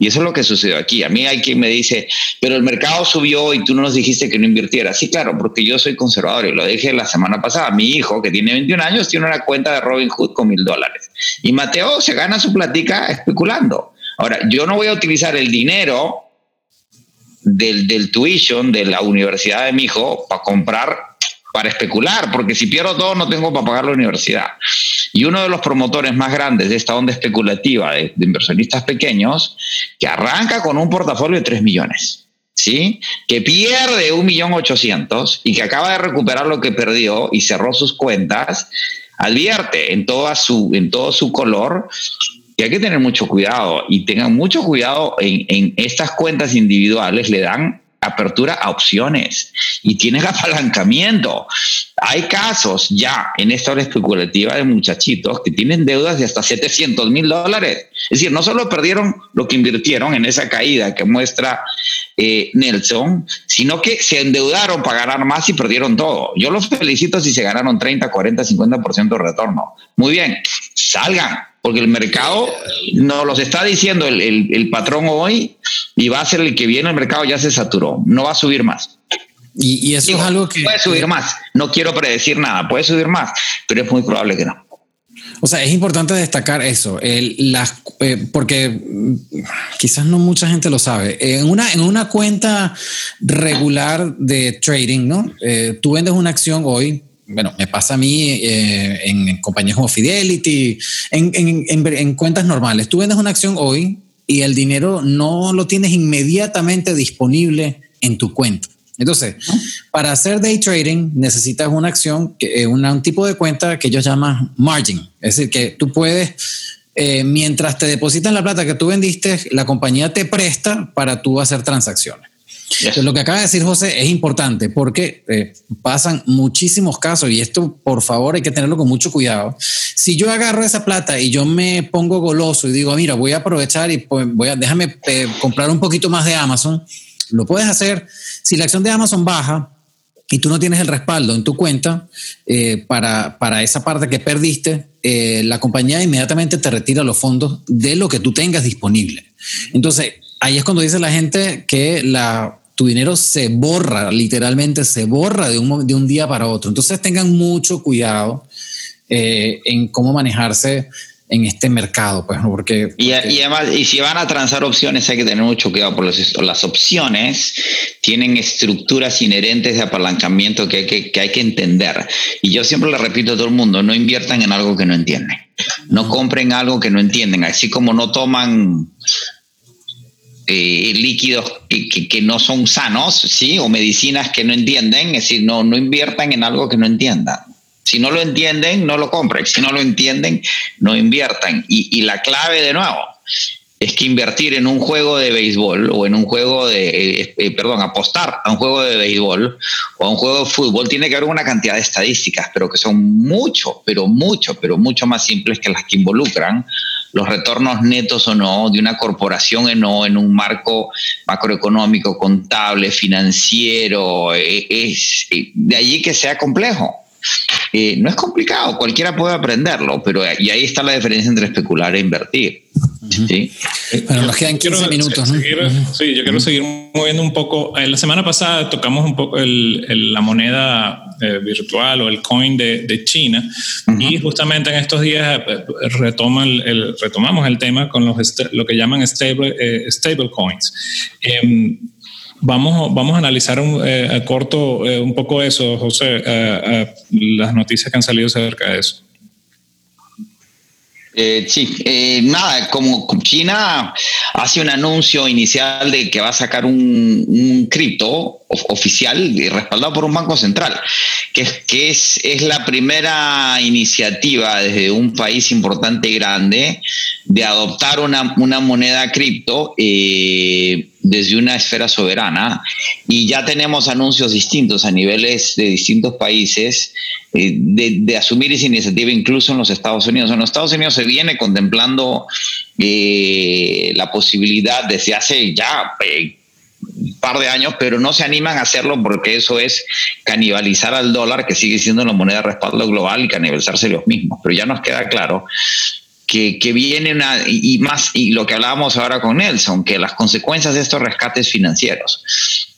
Y eso es lo que sucedió aquí. A mí hay quien me dice, pero el mercado subió y tú no nos dijiste que no invirtiera. Sí, claro, porque yo soy conservador y lo dije la semana pasada. Mi hijo, que tiene veintiún años, tiene una cuenta de Robinhood con mil dólares. Y Mateo se gana su platica especulando. Ahora, yo no voy a utilizar el dinero Del, del tuition de la universidad de mi hijo para comprar, para especular, porque si pierdo todo no tengo para pagar la universidad. Y uno de los promotores más grandes de esta onda especulativa de, de inversionistas pequeños, que arranca con un portafolio de tres millones, ¿sí? Que pierde un millón ochocientos y que acaba de recuperar lo que perdió y cerró sus cuentas, advierte en, toda su, en todo su color que hay que tener mucho cuidado, y tengan mucho cuidado en, en estas cuentas individuales, le dan apertura a opciones y tienen apalancamiento. Hay casos ya en esta hora especulativa de muchachitos que tienen deudas de hasta setecientos mil dólares. Es decir, no solo perdieron lo que invirtieron en esa caída que muestra eh, Nelson, sino que se endeudaron para ganar más y perdieron todo. Yo los felicito si se ganaron treinta, cuarenta, cincuenta por ciento de retorno. Muy bien, salgan. Porque el mercado nos los está diciendo el, el, el patrón hoy, y va a ser el que viene. El mercado ya se saturó, no va a subir más. Y, y eso Digo, es algo que... Puede subir más, no quiero predecir nada, puede subir más, pero es muy probable que no. O sea, es importante destacar eso, el, las, eh, porque quizás no mucha gente lo sabe. En una, en una cuenta regular de trading, ¿no? Eh, tú vendes una acción hoy. Bueno, me pasa a mí eh, en, en compañías como Fidelity, en, en, en, en cuentas normales. Tú vendes una acción hoy y el dinero no lo tienes inmediatamente disponible en tu cuenta. Entonces, ¿no? Para hacer day trading necesitas una acción, que, una, un tipo de cuenta que ellos llaman margin. Es decir, que tú puedes... Eh, mientras te depositan la plata que tú vendiste, la compañía te presta para tú hacer transacciones. Entonces, lo que acaba de decir José es importante porque eh, pasan muchísimos casos, y esto, por favor, hay que tenerlo con mucho cuidado. Si yo agarro esa plata y yo me pongo goloso y digo, mira, voy a aprovechar y pues, voy a, déjame eh, comprar un poquito más de Amazon, lo puedes hacer. Si la acción de Amazon baja y tú no tienes el respaldo en tu cuenta eh, para, para esa parte que perdiste, eh, la compañía inmediatamente te retira los fondos de lo que tú tengas disponible. Entonces, ahí es cuando dice la gente que la... tu dinero se borra, literalmente se borra de un, de un día para otro. Entonces tengan mucho cuidado eh, en cómo manejarse en este mercado, pues, ¿no? Porque, porque... Y, y además, y si van a transar opciones, hay que tener mucho cuidado por los, las opciones tienen estructuras inherentes de apalancamiento que hay que, que hay que entender. Y yo siempre le repito a todo el mundo, no inviertan en algo que no entienden. No compren algo que no entienden. Así como no toman eh, líquidos que, que, que no son sanos, ¿sí? O medicinas que no entienden. Es decir, no, no inviertan en algo que no entiendan. Si no lo entienden, no lo compren. Si no lo entienden, no inviertan. Y, y la clave, de nuevo, es que invertir en un juego de béisbol o en un juego de... Eh, eh, perdón, apostar a un juego de béisbol o a un juego de fútbol tiene que haber una cantidad de estadísticas, pero que son mucho, pero mucho, pero mucho más simples que las que involucran los retornos netos o no de una corporación o no en un marco macroeconómico, contable, financiero. Eh, es, eh, de allí que sea complejo. Eh, no es complicado, cualquiera puede aprenderlo, pero y ahí está la diferencia entre especular e invertir. Uh-huh. ¿Sí? Bueno, nos quedan quince quiero, minutos. Se, ¿no? seguir, uh-huh. Sí, yo quiero uh-huh. seguir moviendo un poco. La semana pasada tocamos un poco el, el, la moneda eh, virtual o el coin de, de China, uh-huh. y justamente en estos días retoma el, el, retomamos el tema con los, lo que llaman stable, eh, stable coins. Eh, Vamos, vamos a analizar un, eh, a corto eh, un poco eso, José, eh, eh, las noticias que han salido acerca de eso. Eh, sí, eh, nada, como China hace un anuncio inicial de que va a sacar un, un cripto oficial y respaldado por un banco central, que, que es, es la primera iniciativa desde un país importante y grande de adoptar una, una moneda cripto eh, desde una esfera soberana, y ya tenemos anuncios distintos a niveles de distintos países eh, de, de asumir esa iniciativa, incluso en los Estados Unidos. En los Estados Unidos se viene contemplando eh, la posibilidad desde hace ya eh, un par de años, pero no se animan a hacerlo porque eso es canibalizar al dólar, que sigue siendo la moneda de respaldo global, y canibalizarse los mismos. Pero ya nos queda claro Que, que viene una, y más, y lo que hablábamos ahora con Nelson, que las consecuencias de estos rescates financieros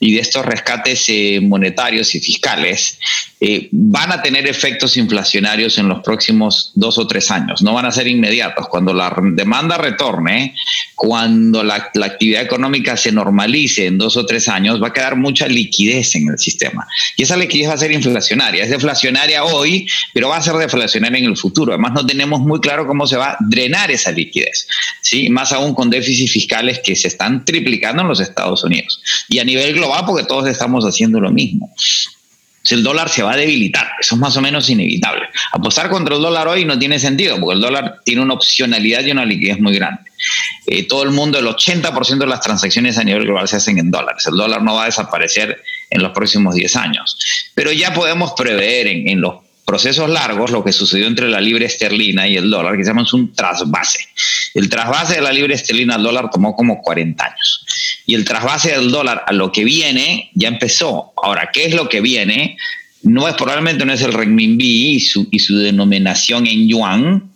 y de estos rescates eh, monetarios y fiscales eh, van a tener efectos inflacionarios en los próximos dos o tres años. No van a ser inmediatos. Cuando la demanda retorne, cuando la, la actividad económica se normalice en dos o tres años, va a quedar mucha liquidez en el sistema. Y esa liquidez va a ser inflacionaria. Es deflacionaria hoy, pero va a ser deflacionaria en el futuro. Además, no tenemos muy claro cómo se va a drenar esa liquidez, ¿sí? Más aún con déficits fiscales que se están triplicando en los Estados Unidos y a nivel global, porque todos estamos haciendo lo mismo. Si el dólar se va a debilitar, eso es más o menos inevitable. Apostar contra el dólar hoy no tiene sentido, porque el dólar tiene una opcionalidad y una liquidez muy grande. Eh, todo el mundo, el ochenta por ciento de las transacciones a nivel global se hacen en dólares. El dólar no va a desaparecer en los próximos diez años, pero ya podemos prever en, en los procesos largos lo que sucedió entre la libra esterlina y el dólar, que se llama un trasvase. El trasvase de la libra esterlina al dólar tomó como cuarenta años. Y el trasvase del dólar a lo que viene ya empezó. Ahora, ¿qué es lo que viene? No es, probablemente no es el renminbi y su, y su denominación en yuan,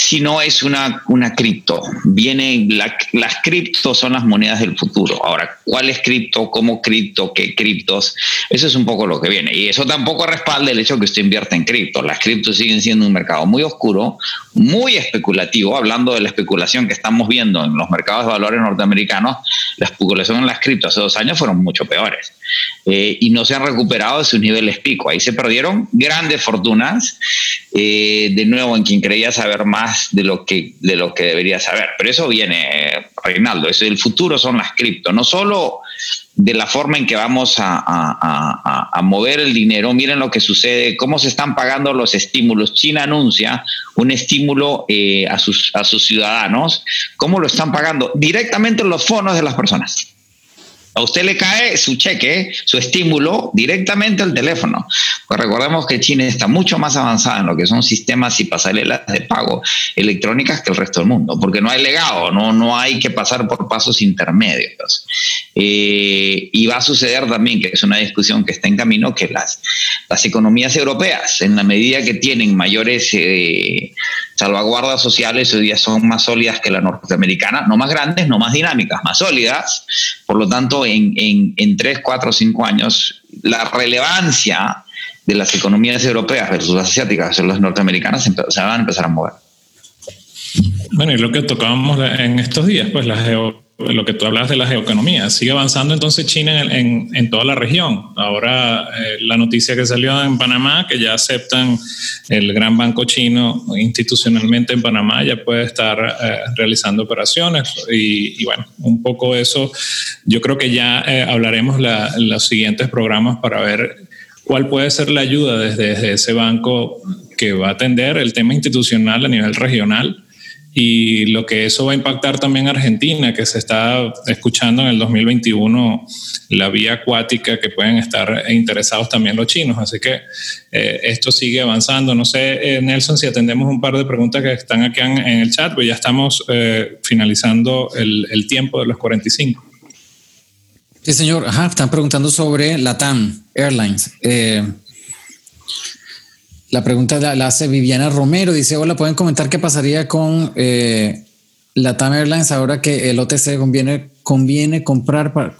sino es una, una cripto. Vienen la, las criptos son las monedas del futuro. Ahora, ¿cuál es cripto? ¿Cómo cripto? ¿Qué criptos? Eso es un poco lo que viene. Y eso tampoco respalda el hecho de que usted invierta en cripto. Las criptos siguen siendo un mercado muy oscuro, muy especulativo. Hablando de la especulación que estamos viendo en los mercados de valores norteamericanos, la especulación en las criptos hace dos años fueron mucho peores. Eh, y no se han recuperado de sus niveles pico. Ahí se perdieron grandes fortunas. Eh, de nuevo, en quien creía saber más de lo que, de lo que debería saber. Pero eso viene, Reinaldo, eso, el futuro son las cripto, no solo de la forma en que vamos a, a, a, a mover el dinero. Miren lo que sucede, cómo se están pagando los estímulos. China anuncia un estímulo eh, a, sus, a sus ciudadanos. ¿Cómo lo están pagando? Directamente en los fondos de las personas. A usted le cae su cheque, su estímulo, directamente al teléfono. Pues recordemos que China está mucho más avanzada en lo que son sistemas y pasarelas de pago electrónicas que el resto del mundo, porque no hay legado, no, no hay que pasar por pasos intermedios. Eh, y va a suceder también, que es una discusión que está en camino, que las, las economías europeas, en la medida que tienen mayores eh, salvaguardas sociales, hoy día son más sólidas que la norteamericana, no más grandes, no más dinámicas, más sólidas, Por lo tanto, en, en, en tres, cuatro, cinco años, la relevancia de las economías europeas versus las asiáticas versus las norteamericanas se, se van a empezar a mover. Bueno, y lo que tocábamos en estos días, pues la geo, lo que tú hablabas de la geoeconomía, sigue avanzando entonces China en, en, en toda la región. Ahora eh, la noticia que salió en Panamá, que ya aceptan el gran banco chino institucionalmente en Panamá, ya puede estar eh, realizando operaciones y, y bueno, un poco eso, yo creo que ya eh, hablaremos la, los siguientes programas para ver cuál puede ser la ayuda desde, desde ese banco que va a atender el tema institucional a nivel regional y lo que eso va a impactar también a Argentina, que se está escuchando en el dos mil veintiuno la vía acuática que pueden estar interesados también los chinos. Así que eh, esto sigue avanzando. No sé, eh, Nelson, si atendemos un par de preguntas que están aquí en, en el chat, pues ya estamos eh, finalizando el, el tiempo de los cuarenta y cinco. Sí, señor. Ajá, están preguntando sobre LATAM Airlines. Eh, La pregunta la hace Viviana Romero. Dice, hola, ¿pueden comentar qué pasaría con eh, LATAM Airlines ahora que el O T C conviene, conviene comprar? Para,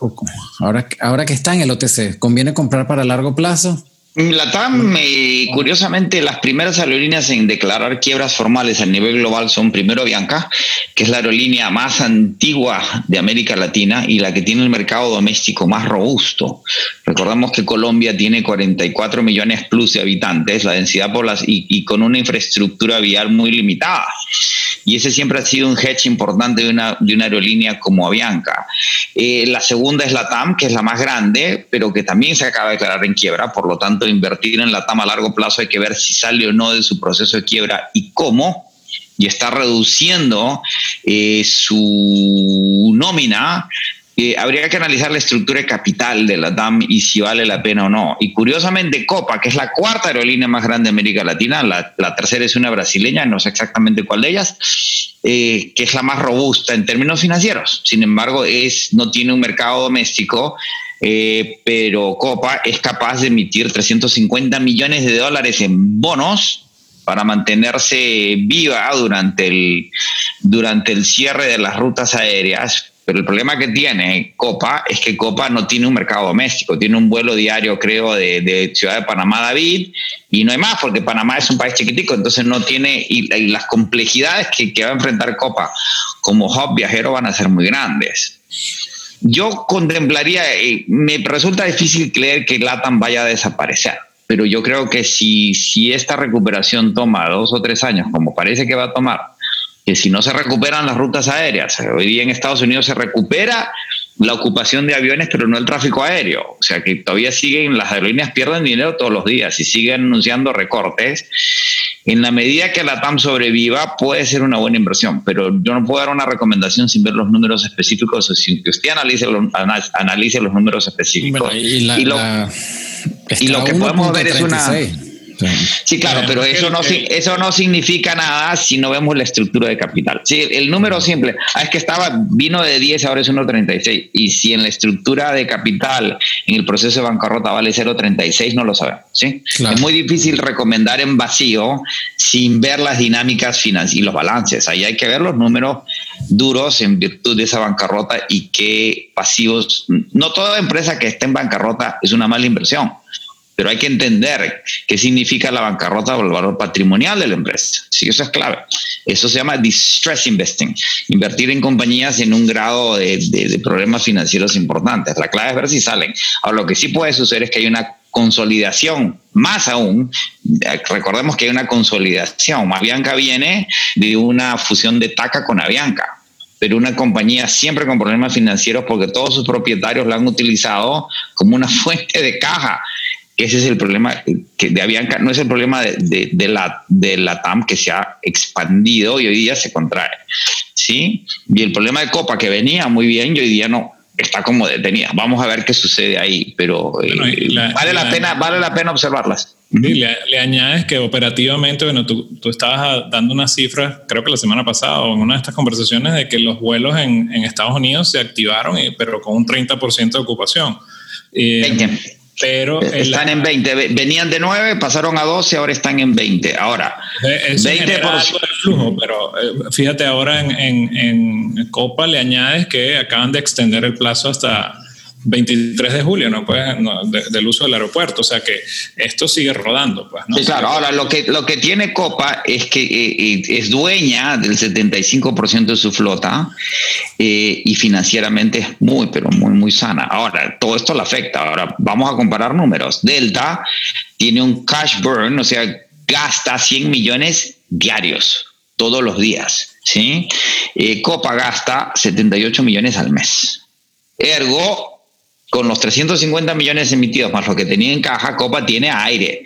ahora, ahora que está en el O T C, ¿conviene comprar para largo plazo? LATAM, eh, curiosamente, las primeras aerolíneas en declarar quiebras formales a nivel global son primero Avianca, que es la aerolínea más antigua de América Latina y la que tiene el mercado doméstico más robusto. Recordamos que Colombia tiene cuarenta y cuatro millones plus de habitantes, la densidad poblacional y, y con una infraestructura vial muy limitada. Y ese siempre ha sido un hedge importante de una, de una aerolínea como Avianca. Eh, la segunda es LATAM, que es la más grande, pero que también se acaba de declarar en quiebra. Por lo tanto, invertir en LATAM a largo plazo hay que ver si sale o no de su proceso de quiebra y cómo. Y está reduciendo eh, su nómina. Eh, habría que analizar la estructura de capital de LATAM y si vale la pena o no. Y curiosamente Copa, que es la cuarta aerolínea más grande de América Latina, la, la tercera es una brasileña, no sé exactamente cuál de ellas, eh, que es la más robusta en términos financieros. Sin embargo, es, no tiene un mercado doméstico, eh, pero Copa es capaz de emitir trescientos cincuenta millones de dólares en bonos para mantenerse viva durante el, durante el cierre de las rutas aéreas. Pero el problema que tiene Copa es que Copa no tiene un mercado doméstico. Tiene un vuelo diario, creo, de, de Ciudad de Panamá a David y no hay más porque Panamá es un país chiquitico. Entonces no tiene y, y las complejidades que, que va a enfrentar Copa como hub viajero van a ser muy grandes. Yo contemplaría, eh, me resulta difícil creer que LATAM vaya a desaparecer. Pero yo creo que si, si esta recuperación toma dos o tres años, como parece que va a tomar, que si no se recuperan las rutas aéreas, hoy día en Estados Unidos se recupera la ocupación de aviones, pero no el tráfico aéreo. O sea que todavía siguen, las aerolíneas pierden dinero todos los días y siguen anunciando recortes. En la medida que LATAM sobreviva, puede ser una buena inversión, pero yo no puedo dar una recomendación sin ver los números específicos o sin que usted analice, lo, analice los números específicos. Bueno, y, la, y, lo, la, y lo que podemos ver es una... Sí, claro, pero eso no, eso no significa nada si no vemos la estructura de capital. Sí, el número simple, ah, es que estaba, vino de diez, ahora es uno punto treinta y seis. Y si en la estructura de capital, en el proceso de bancarrota vale cero punto treinta y seis, no lo sabemos. ¿Sí? Claro. Es muy difícil recomendar en vacío sin ver las dinámicas financieras y los balances. Ahí hay que ver los números duros en virtud de esa bancarrota y qué pasivos. No toda empresa que esté en bancarrota es una mala inversión. Pero hay que entender qué significa la bancarrota o el valor patrimonial de la empresa. Sí, eso es clave. Eso se llama distress investing, invertir en compañías en un grado de, de, de problemas financieros importantes. La clave es ver si salen. Ahora, lo que sí puede suceder es que hay una consolidación, más aún, recordemos que hay una consolidación. Avianca viene de una fusión de TACA con Avianca. Pero una compañía siempre con problemas financieros porque todos sus propietarios la han utilizado como una fuente de caja. Ese es el problema que de Avianca, no es el problema de, de, de, la, de LATAM que se ha expandido y hoy día se contrae, ¿sí? Y el problema de Copa que venía muy bien y hoy día no, está como detenida. Vamos a ver qué sucede ahí, pero bueno, eh, la, vale, la, la pena, vale la pena observarlas. Y le, le añades que operativamente, bueno, tú, tú estabas dando unas cifras, creo que la semana pasada, o en una de estas conversaciones, de que los vuelos en, en Estados Unidos se activaron, pero con un treinta por ciento de ocupación. Eh, Pero están la, en veinte, venían de nueve, pasaron a doce, ahora están en veinte. Ahora, eso veinte genera por... algo de flujo, pero fíjate, ahora en, en, en Copa le añades que acaban de extender el plazo hasta veintitrés de julio, ¿no? Pues, no, de, del uso del aeropuerto, o sea que esto sigue rodando, pues, ¿no? Sí, claro, ahora lo que, lo que tiene Copa es que eh, es dueña del setenta y cinco por ciento de su flota eh, y financieramente es muy, pero muy, muy sana. Ahora, todo esto la afecta. Ahora, vamos a comparar números. Delta tiene un cash burn, o sea, gasta cien millones diarios, todos los días, ¿sí? Eh, Copa gasta setenta y ocho millones al mes. Ergo, con los trescientos cincuenta millones emitidos más lo que tenía en caja, Copa tiene aire.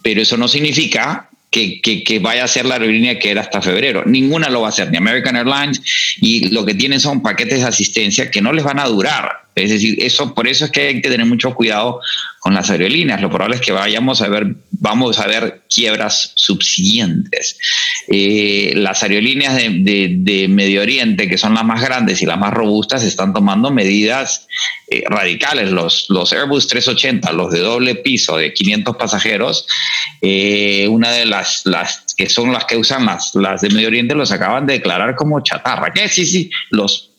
Pero eso no significa que, que, que vaya a ser la aerolínea que era hasta febrero. Ninguna lo va a hacer, ni American Airlines. Y lo que tienen son paquetes de asistencia que no les van a durar. Es decir, eso, por eso es que hay que tener mucho cuidado con las aerolíneas. Lo probable es que vayamos a ver, vamos a ver quiebras subsiguientes. Eh, las aerolíneas de, de, de Medio Oriente, que son las más grandes y las más robustas, están tomando medidas eh, radicales. Los, los Airbus trescientos ochenta, los de doble piso de quinientos pasajeros, eh, una de las, las que son las que usan las, las de Medio Oriente, los acaban de declarar como chatarra. ¿Qué? Sí, sí, los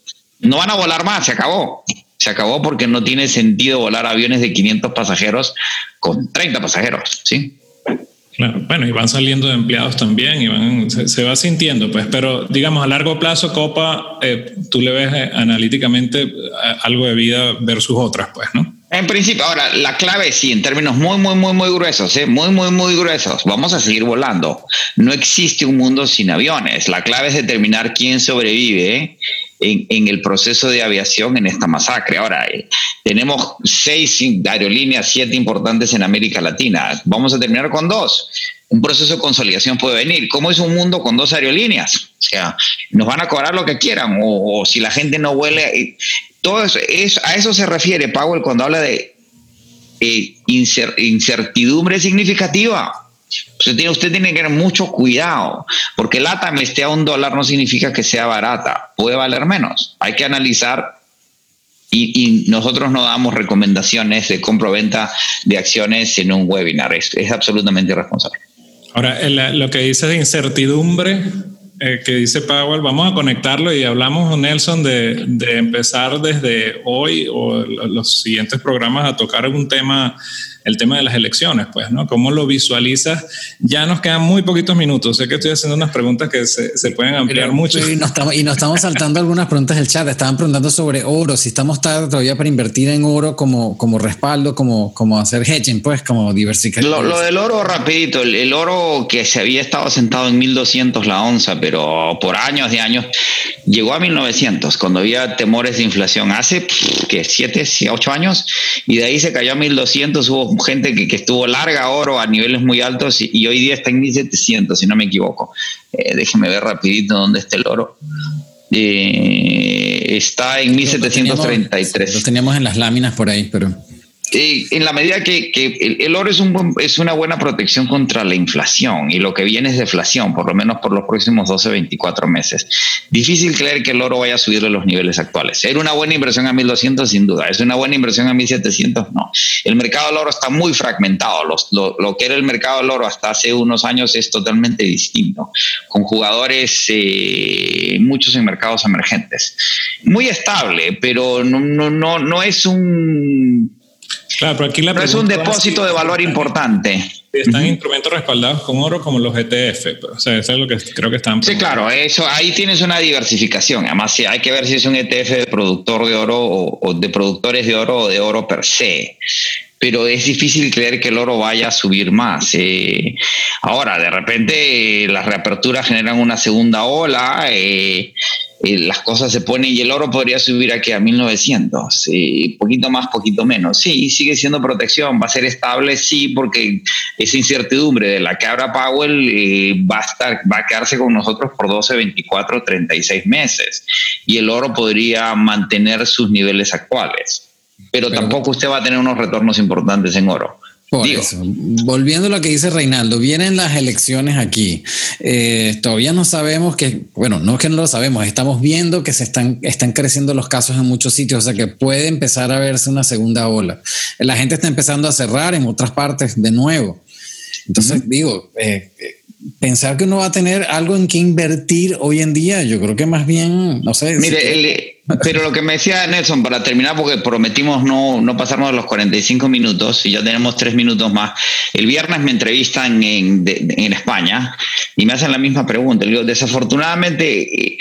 no van a volar más, se acabó. Se acabó porque no tiene sentido volar aviones de quinientos pasajeros con treinta pasajeros, ¿sí? Claro, bueno, y van saliendo de empleados también y van, se, se va sintiendo, pues. Pero, digamos, a largo plazo, Copa, eh, tú le ves eh, analíticamente algo de vida versus otras, pues, ¿no? En principio, ahora, la clave sí, en términos muy, muy, muy, muy gruesos, ¿eh? muy, muy, muy gruesos, vamos a seguir volando. No existe un mundo sin aviones. La clave es determinar quién sobrevive, ¿eh? En, en el proceso de aviación en esta masacre. Ahora, eh, tenemos seis aerolíneas, siete importantes en América Latina. Vamos a terminar con dos. Un proceso de consolidación puede venir. ¿Cómo es un mundo con dos aerolíneas? O sea, nos van a cobrar lo que quieran o, o si la gente no huele. Todo eso, eso, a eso se refiere Powell cuando habla de eh, incertidumbre significativa. Usted tiene, usted tiene que tener mucho cuidado, porque el LATAM esté a un dólar no significa que sea barata, puede valer menos. Hay que analizar y, y nosotros no damos recomendaciones de compra-venta de acciones en un webinar, es, es absolutamente irresponsable. Ahora, el, lo que dice de incertidumbre, eh, que dice Powell, vamos a conectarlo y hablamos, Nelson, de, de empezar desde hoy o los siguientes programas a tocar algún tema. El tema de las elecciones, pues, ¿no? ¿Cómo lo visualizas? Ya nos quedan muy poquitos minutos. Sé que estoy haciendo unas preguntas que se, se pueden ampliar. Pero, mucho. Y nos estamos, y nos estamos saltando algunas preguntas del chat. Estaban preguntando sobre oro, si estamos tarde todavía para invertir en oro como, como respaldo, como, como hacer hedging, pues, como diversificar. Lo, lo del oro, rapidito. El, el oro que se había estado sentado en mil doscientos la onza, pero por años y años, llegó a mil novecientos cuando había temores de inflación hace, pff, ¿qué? siete, ocho años. Y de ahí se cayó a mil doscientos, hubo gente que, que estuvo larga oro a niveles muy altos y, y hoy día está en mil setecientos, si no me equivoco. Eh, déjeme ver rapidito dónde está el oro. Eh, está en mil setecientos treinta y tres. Lo teníamos en las láminas por ahí, pero... Eh, en la medida que, que el, el oro es, un buen, es una buena protección contra la inflación y lo que viene es deflación, por lo menos por los próximos doce, veinticuatro meses. Difícil creer que el oro vaya a subir de los niveles actuales. ¿Era una buena inversión a mil doscientos? Sin duda. ¿Es una buena inversión a mil setecientos? No. El mercado del oro está muy fragmentado. Los, lo, lo que era el mercado del oro hasta hace unos años es totalmente distinto, con jugadores, eh, muchos en mercados emergentes. Muy estable, pero no, no, no, no es un... Claro, pero aquí la pero es un depósito es, de valor importante. Están uh-huh. instrumentos respaldados con oro como los E T F. O sea, eso es lo que creo que están. Sí, claro, eso, ahí tienes una diversificación. Además, sí, hay que ver si es un E T F de productor de oro o, o de productores de oro o de oro per se. Pero es difícil creer que el oro vaya a subir más. Eh, ahora, de repente, eh, las reaperturas generan una segunda ola. Eh, Eh, las cosas se ponen y el oro podría subir aquí a mil novecientos, eh, poquito más, poquito menos. Sí, sigue siendo protección, va a ser estable, sí, porque esa incertidumbre de la que habla Powell eh, va, a estar, va a quedarse con nosotros por doce, veinticuatro, treinta y seis meses y el oro podría mantener sus niveles actuales, pero, pero tampoco usted va a tener unos retornos importantes en oro. Por Digo. eso, volviendo a lo que dice Reinaldo, vienen las elecciones aquí. Eh, todavía no sabemos que, bueno, no es que no lo sabemos, estamos viendo que se están, están creciendo los casos en muchos sitios, o sea que puede empezar a verse una segunda ola. La gente está empezando a cerrar en otras partes de nuevo. Entonces, uh-huh. digo, eh, pensar que uno va a tener algo en qué invertir hoy en día, yo creo que más bien, no sé. Mire, si el... Pero lo que me decía Nelson, para terminar, porque prometimos no, no pasarnos los cuarenta y cinco minutos y ya tenemos tres minutos más. El viernes me entrevistan en, de, en España y me hacen la misma pregunta. Le digo, desafortunadamente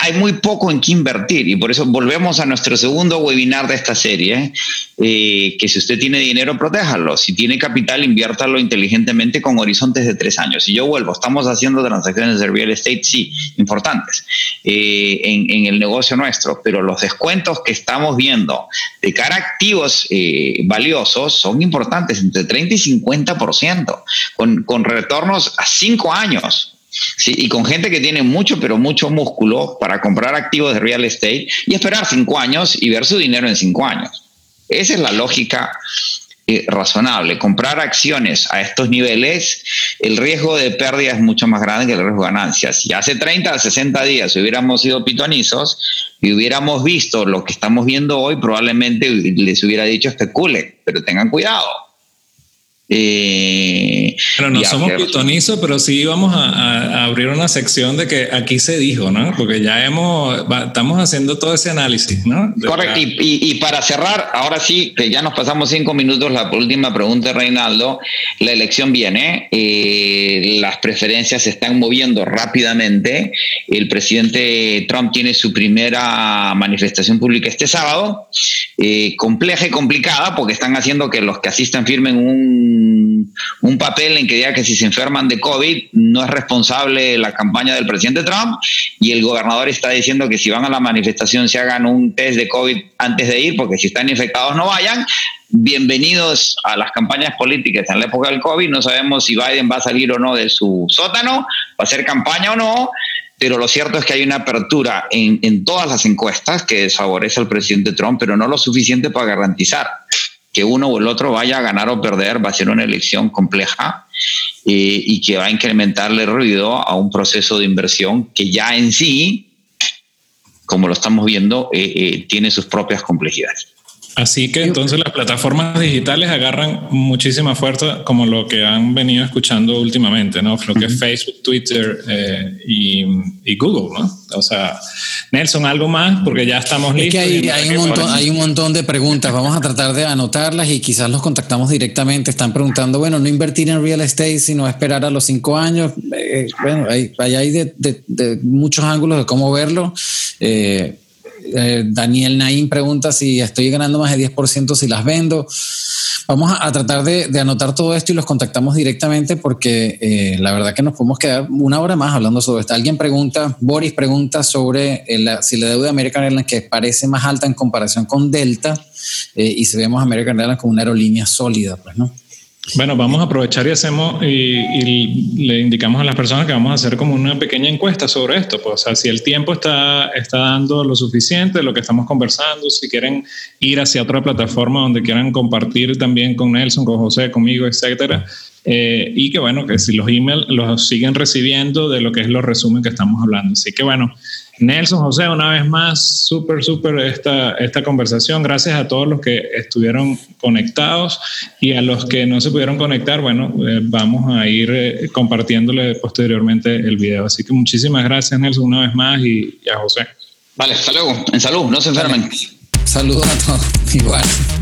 hay muy poco en qué invertir y por eso volvemos a nuestro segundo webinar de esta serie, eh, que si usted tiene dinero, protéjalo. Si tiene capital, inviértalo inteligentemente con horizontes de tres años. Y yo vuelvo, estamos haciendo transacciones de real estate, sí, importantes, eh, en, en el negocio nuestro. Pero los descuentos que estamos viendo de cara a activos eh, valiosos son importantes, entre treinta y cincuenta por ciento, con, con retornos a cinco años. Sí, y con gente que tiene mucho, pero mucho músculo para comprar activos de real estate y esperar cinco años y ver su dinero en cinco años. Esa es la lógica eh, razonable. Comprar acciones a estos niveles, el riesgo de pérdida es mucho más grande que el riesgo de ganancias. Si hace treinta a sesenta días hubiéramos sido pitonizos y hubiéramos visto lo que estamos viendo hoy, probablemente les hubiera dicho especulen, pero tengan cuidado. Eh, pero no somos pitonizo, pero sí íbamos a, a abrir una sección de que aquí se dijo, ¿no? Porque ya hemos, estamos haciendo todo ese análisis, ¿no? Correcto. Y, y, y para cerrar, ahora sí, que ya nos pasamos cinco minutos, la última pregunta de Reinaldo. La elección viene, eh, las preferencias se están moviendo rápidamente. El presidente Trump tiene su primera manifestación pública este sábado, eh, compleja y complicada, porque están haciendo que los que asistan firmen un un papel en que diga que si se enferman de COVID no es responsable la campaña del presidente Trump, y el gobernador está diciendo que si van a la manifestación se hagan un test de COVID antes de ir, porque si están infectados no vayan. Bienvenidos a las campañas políticas en la época del COVID. No sabemos si Biden va a salir o no de su sótano, va a hacer campaña o no, pero lo cierto es que hay una apertura en, en todas las encuestas que desfavorece al presidente Trump, pero no lo suficiente para garantizar que uno o el otro vaya a ganar o perder. Va a ser una elección compleja eh, y que va a incrementarle ruido a un proceso de inversión que ya en sí, como lo estamos viendo, eh, eh, tiene sus propias complejidades. Así que entonces las plataformas digitales agarran muchísima fuerza, como lo que han venido escuchando últimamente, ¿no? Lo que es Facebook, Twitter eh, y, y Google, ¿no? O sea, Nelson, algo más, porque ya estamos listos. Es que hay, hay, un montón, hay un montón de preguntas. Vamos a tratar de anotarlas y quizás los contactamos directamente. Están preguntando, bueno, no invertir en real estate, sino esperar a los cinco años. Eh, bueno, hay, hay de, de, de muchos ángulos de cómo verlo. Eh, Eh, Daniel Naín pregunta si estoy ganando más de diez por ciento si las vendo. Vamos a, a tratar de, de anotar todo esto y los contactamos directamente, porque eh, la verdad que nos podemos quedar una hora más hablando sobre esto. Alguien pregunta, Boris pregunta sobre eh, la, si la deuda de American Airlines, que parece más alta en comparación con Delta, eh, y si vemos a American Airlines como una aerolínea sólida, pues, ¿no? Bueno, vamos a aprovechar y hacemos y, y le indicamos a las personas que vamos a hacer como una pequeña encuesta sobre esto. Pues, o sea, si el tiempo está, está dando lo suficiente, lo que estamos conversando, si quieren ir hacia otra plataforma donde quieran compartir también con Nelson, con José, conmigo, etcétera. Eh, y que bueno, que si los emails los siguen recibiendo de lo que es los resumen que estamos hablando. Así que bueno, Nelson, José, una vez más, súper, súper esta, esta conversación. Gracias a todos los que estuvieron conectados, y a los que no se pudieron conectar, bueno, eh, vamos a ir eh, compartiéndole posteriormente el video. Así que muchísimas gracias, Nelson, una vez más, y, y a José. Vale, hasta luego. En salud, no se enfermen. Vale. Saludos a todos. Igual.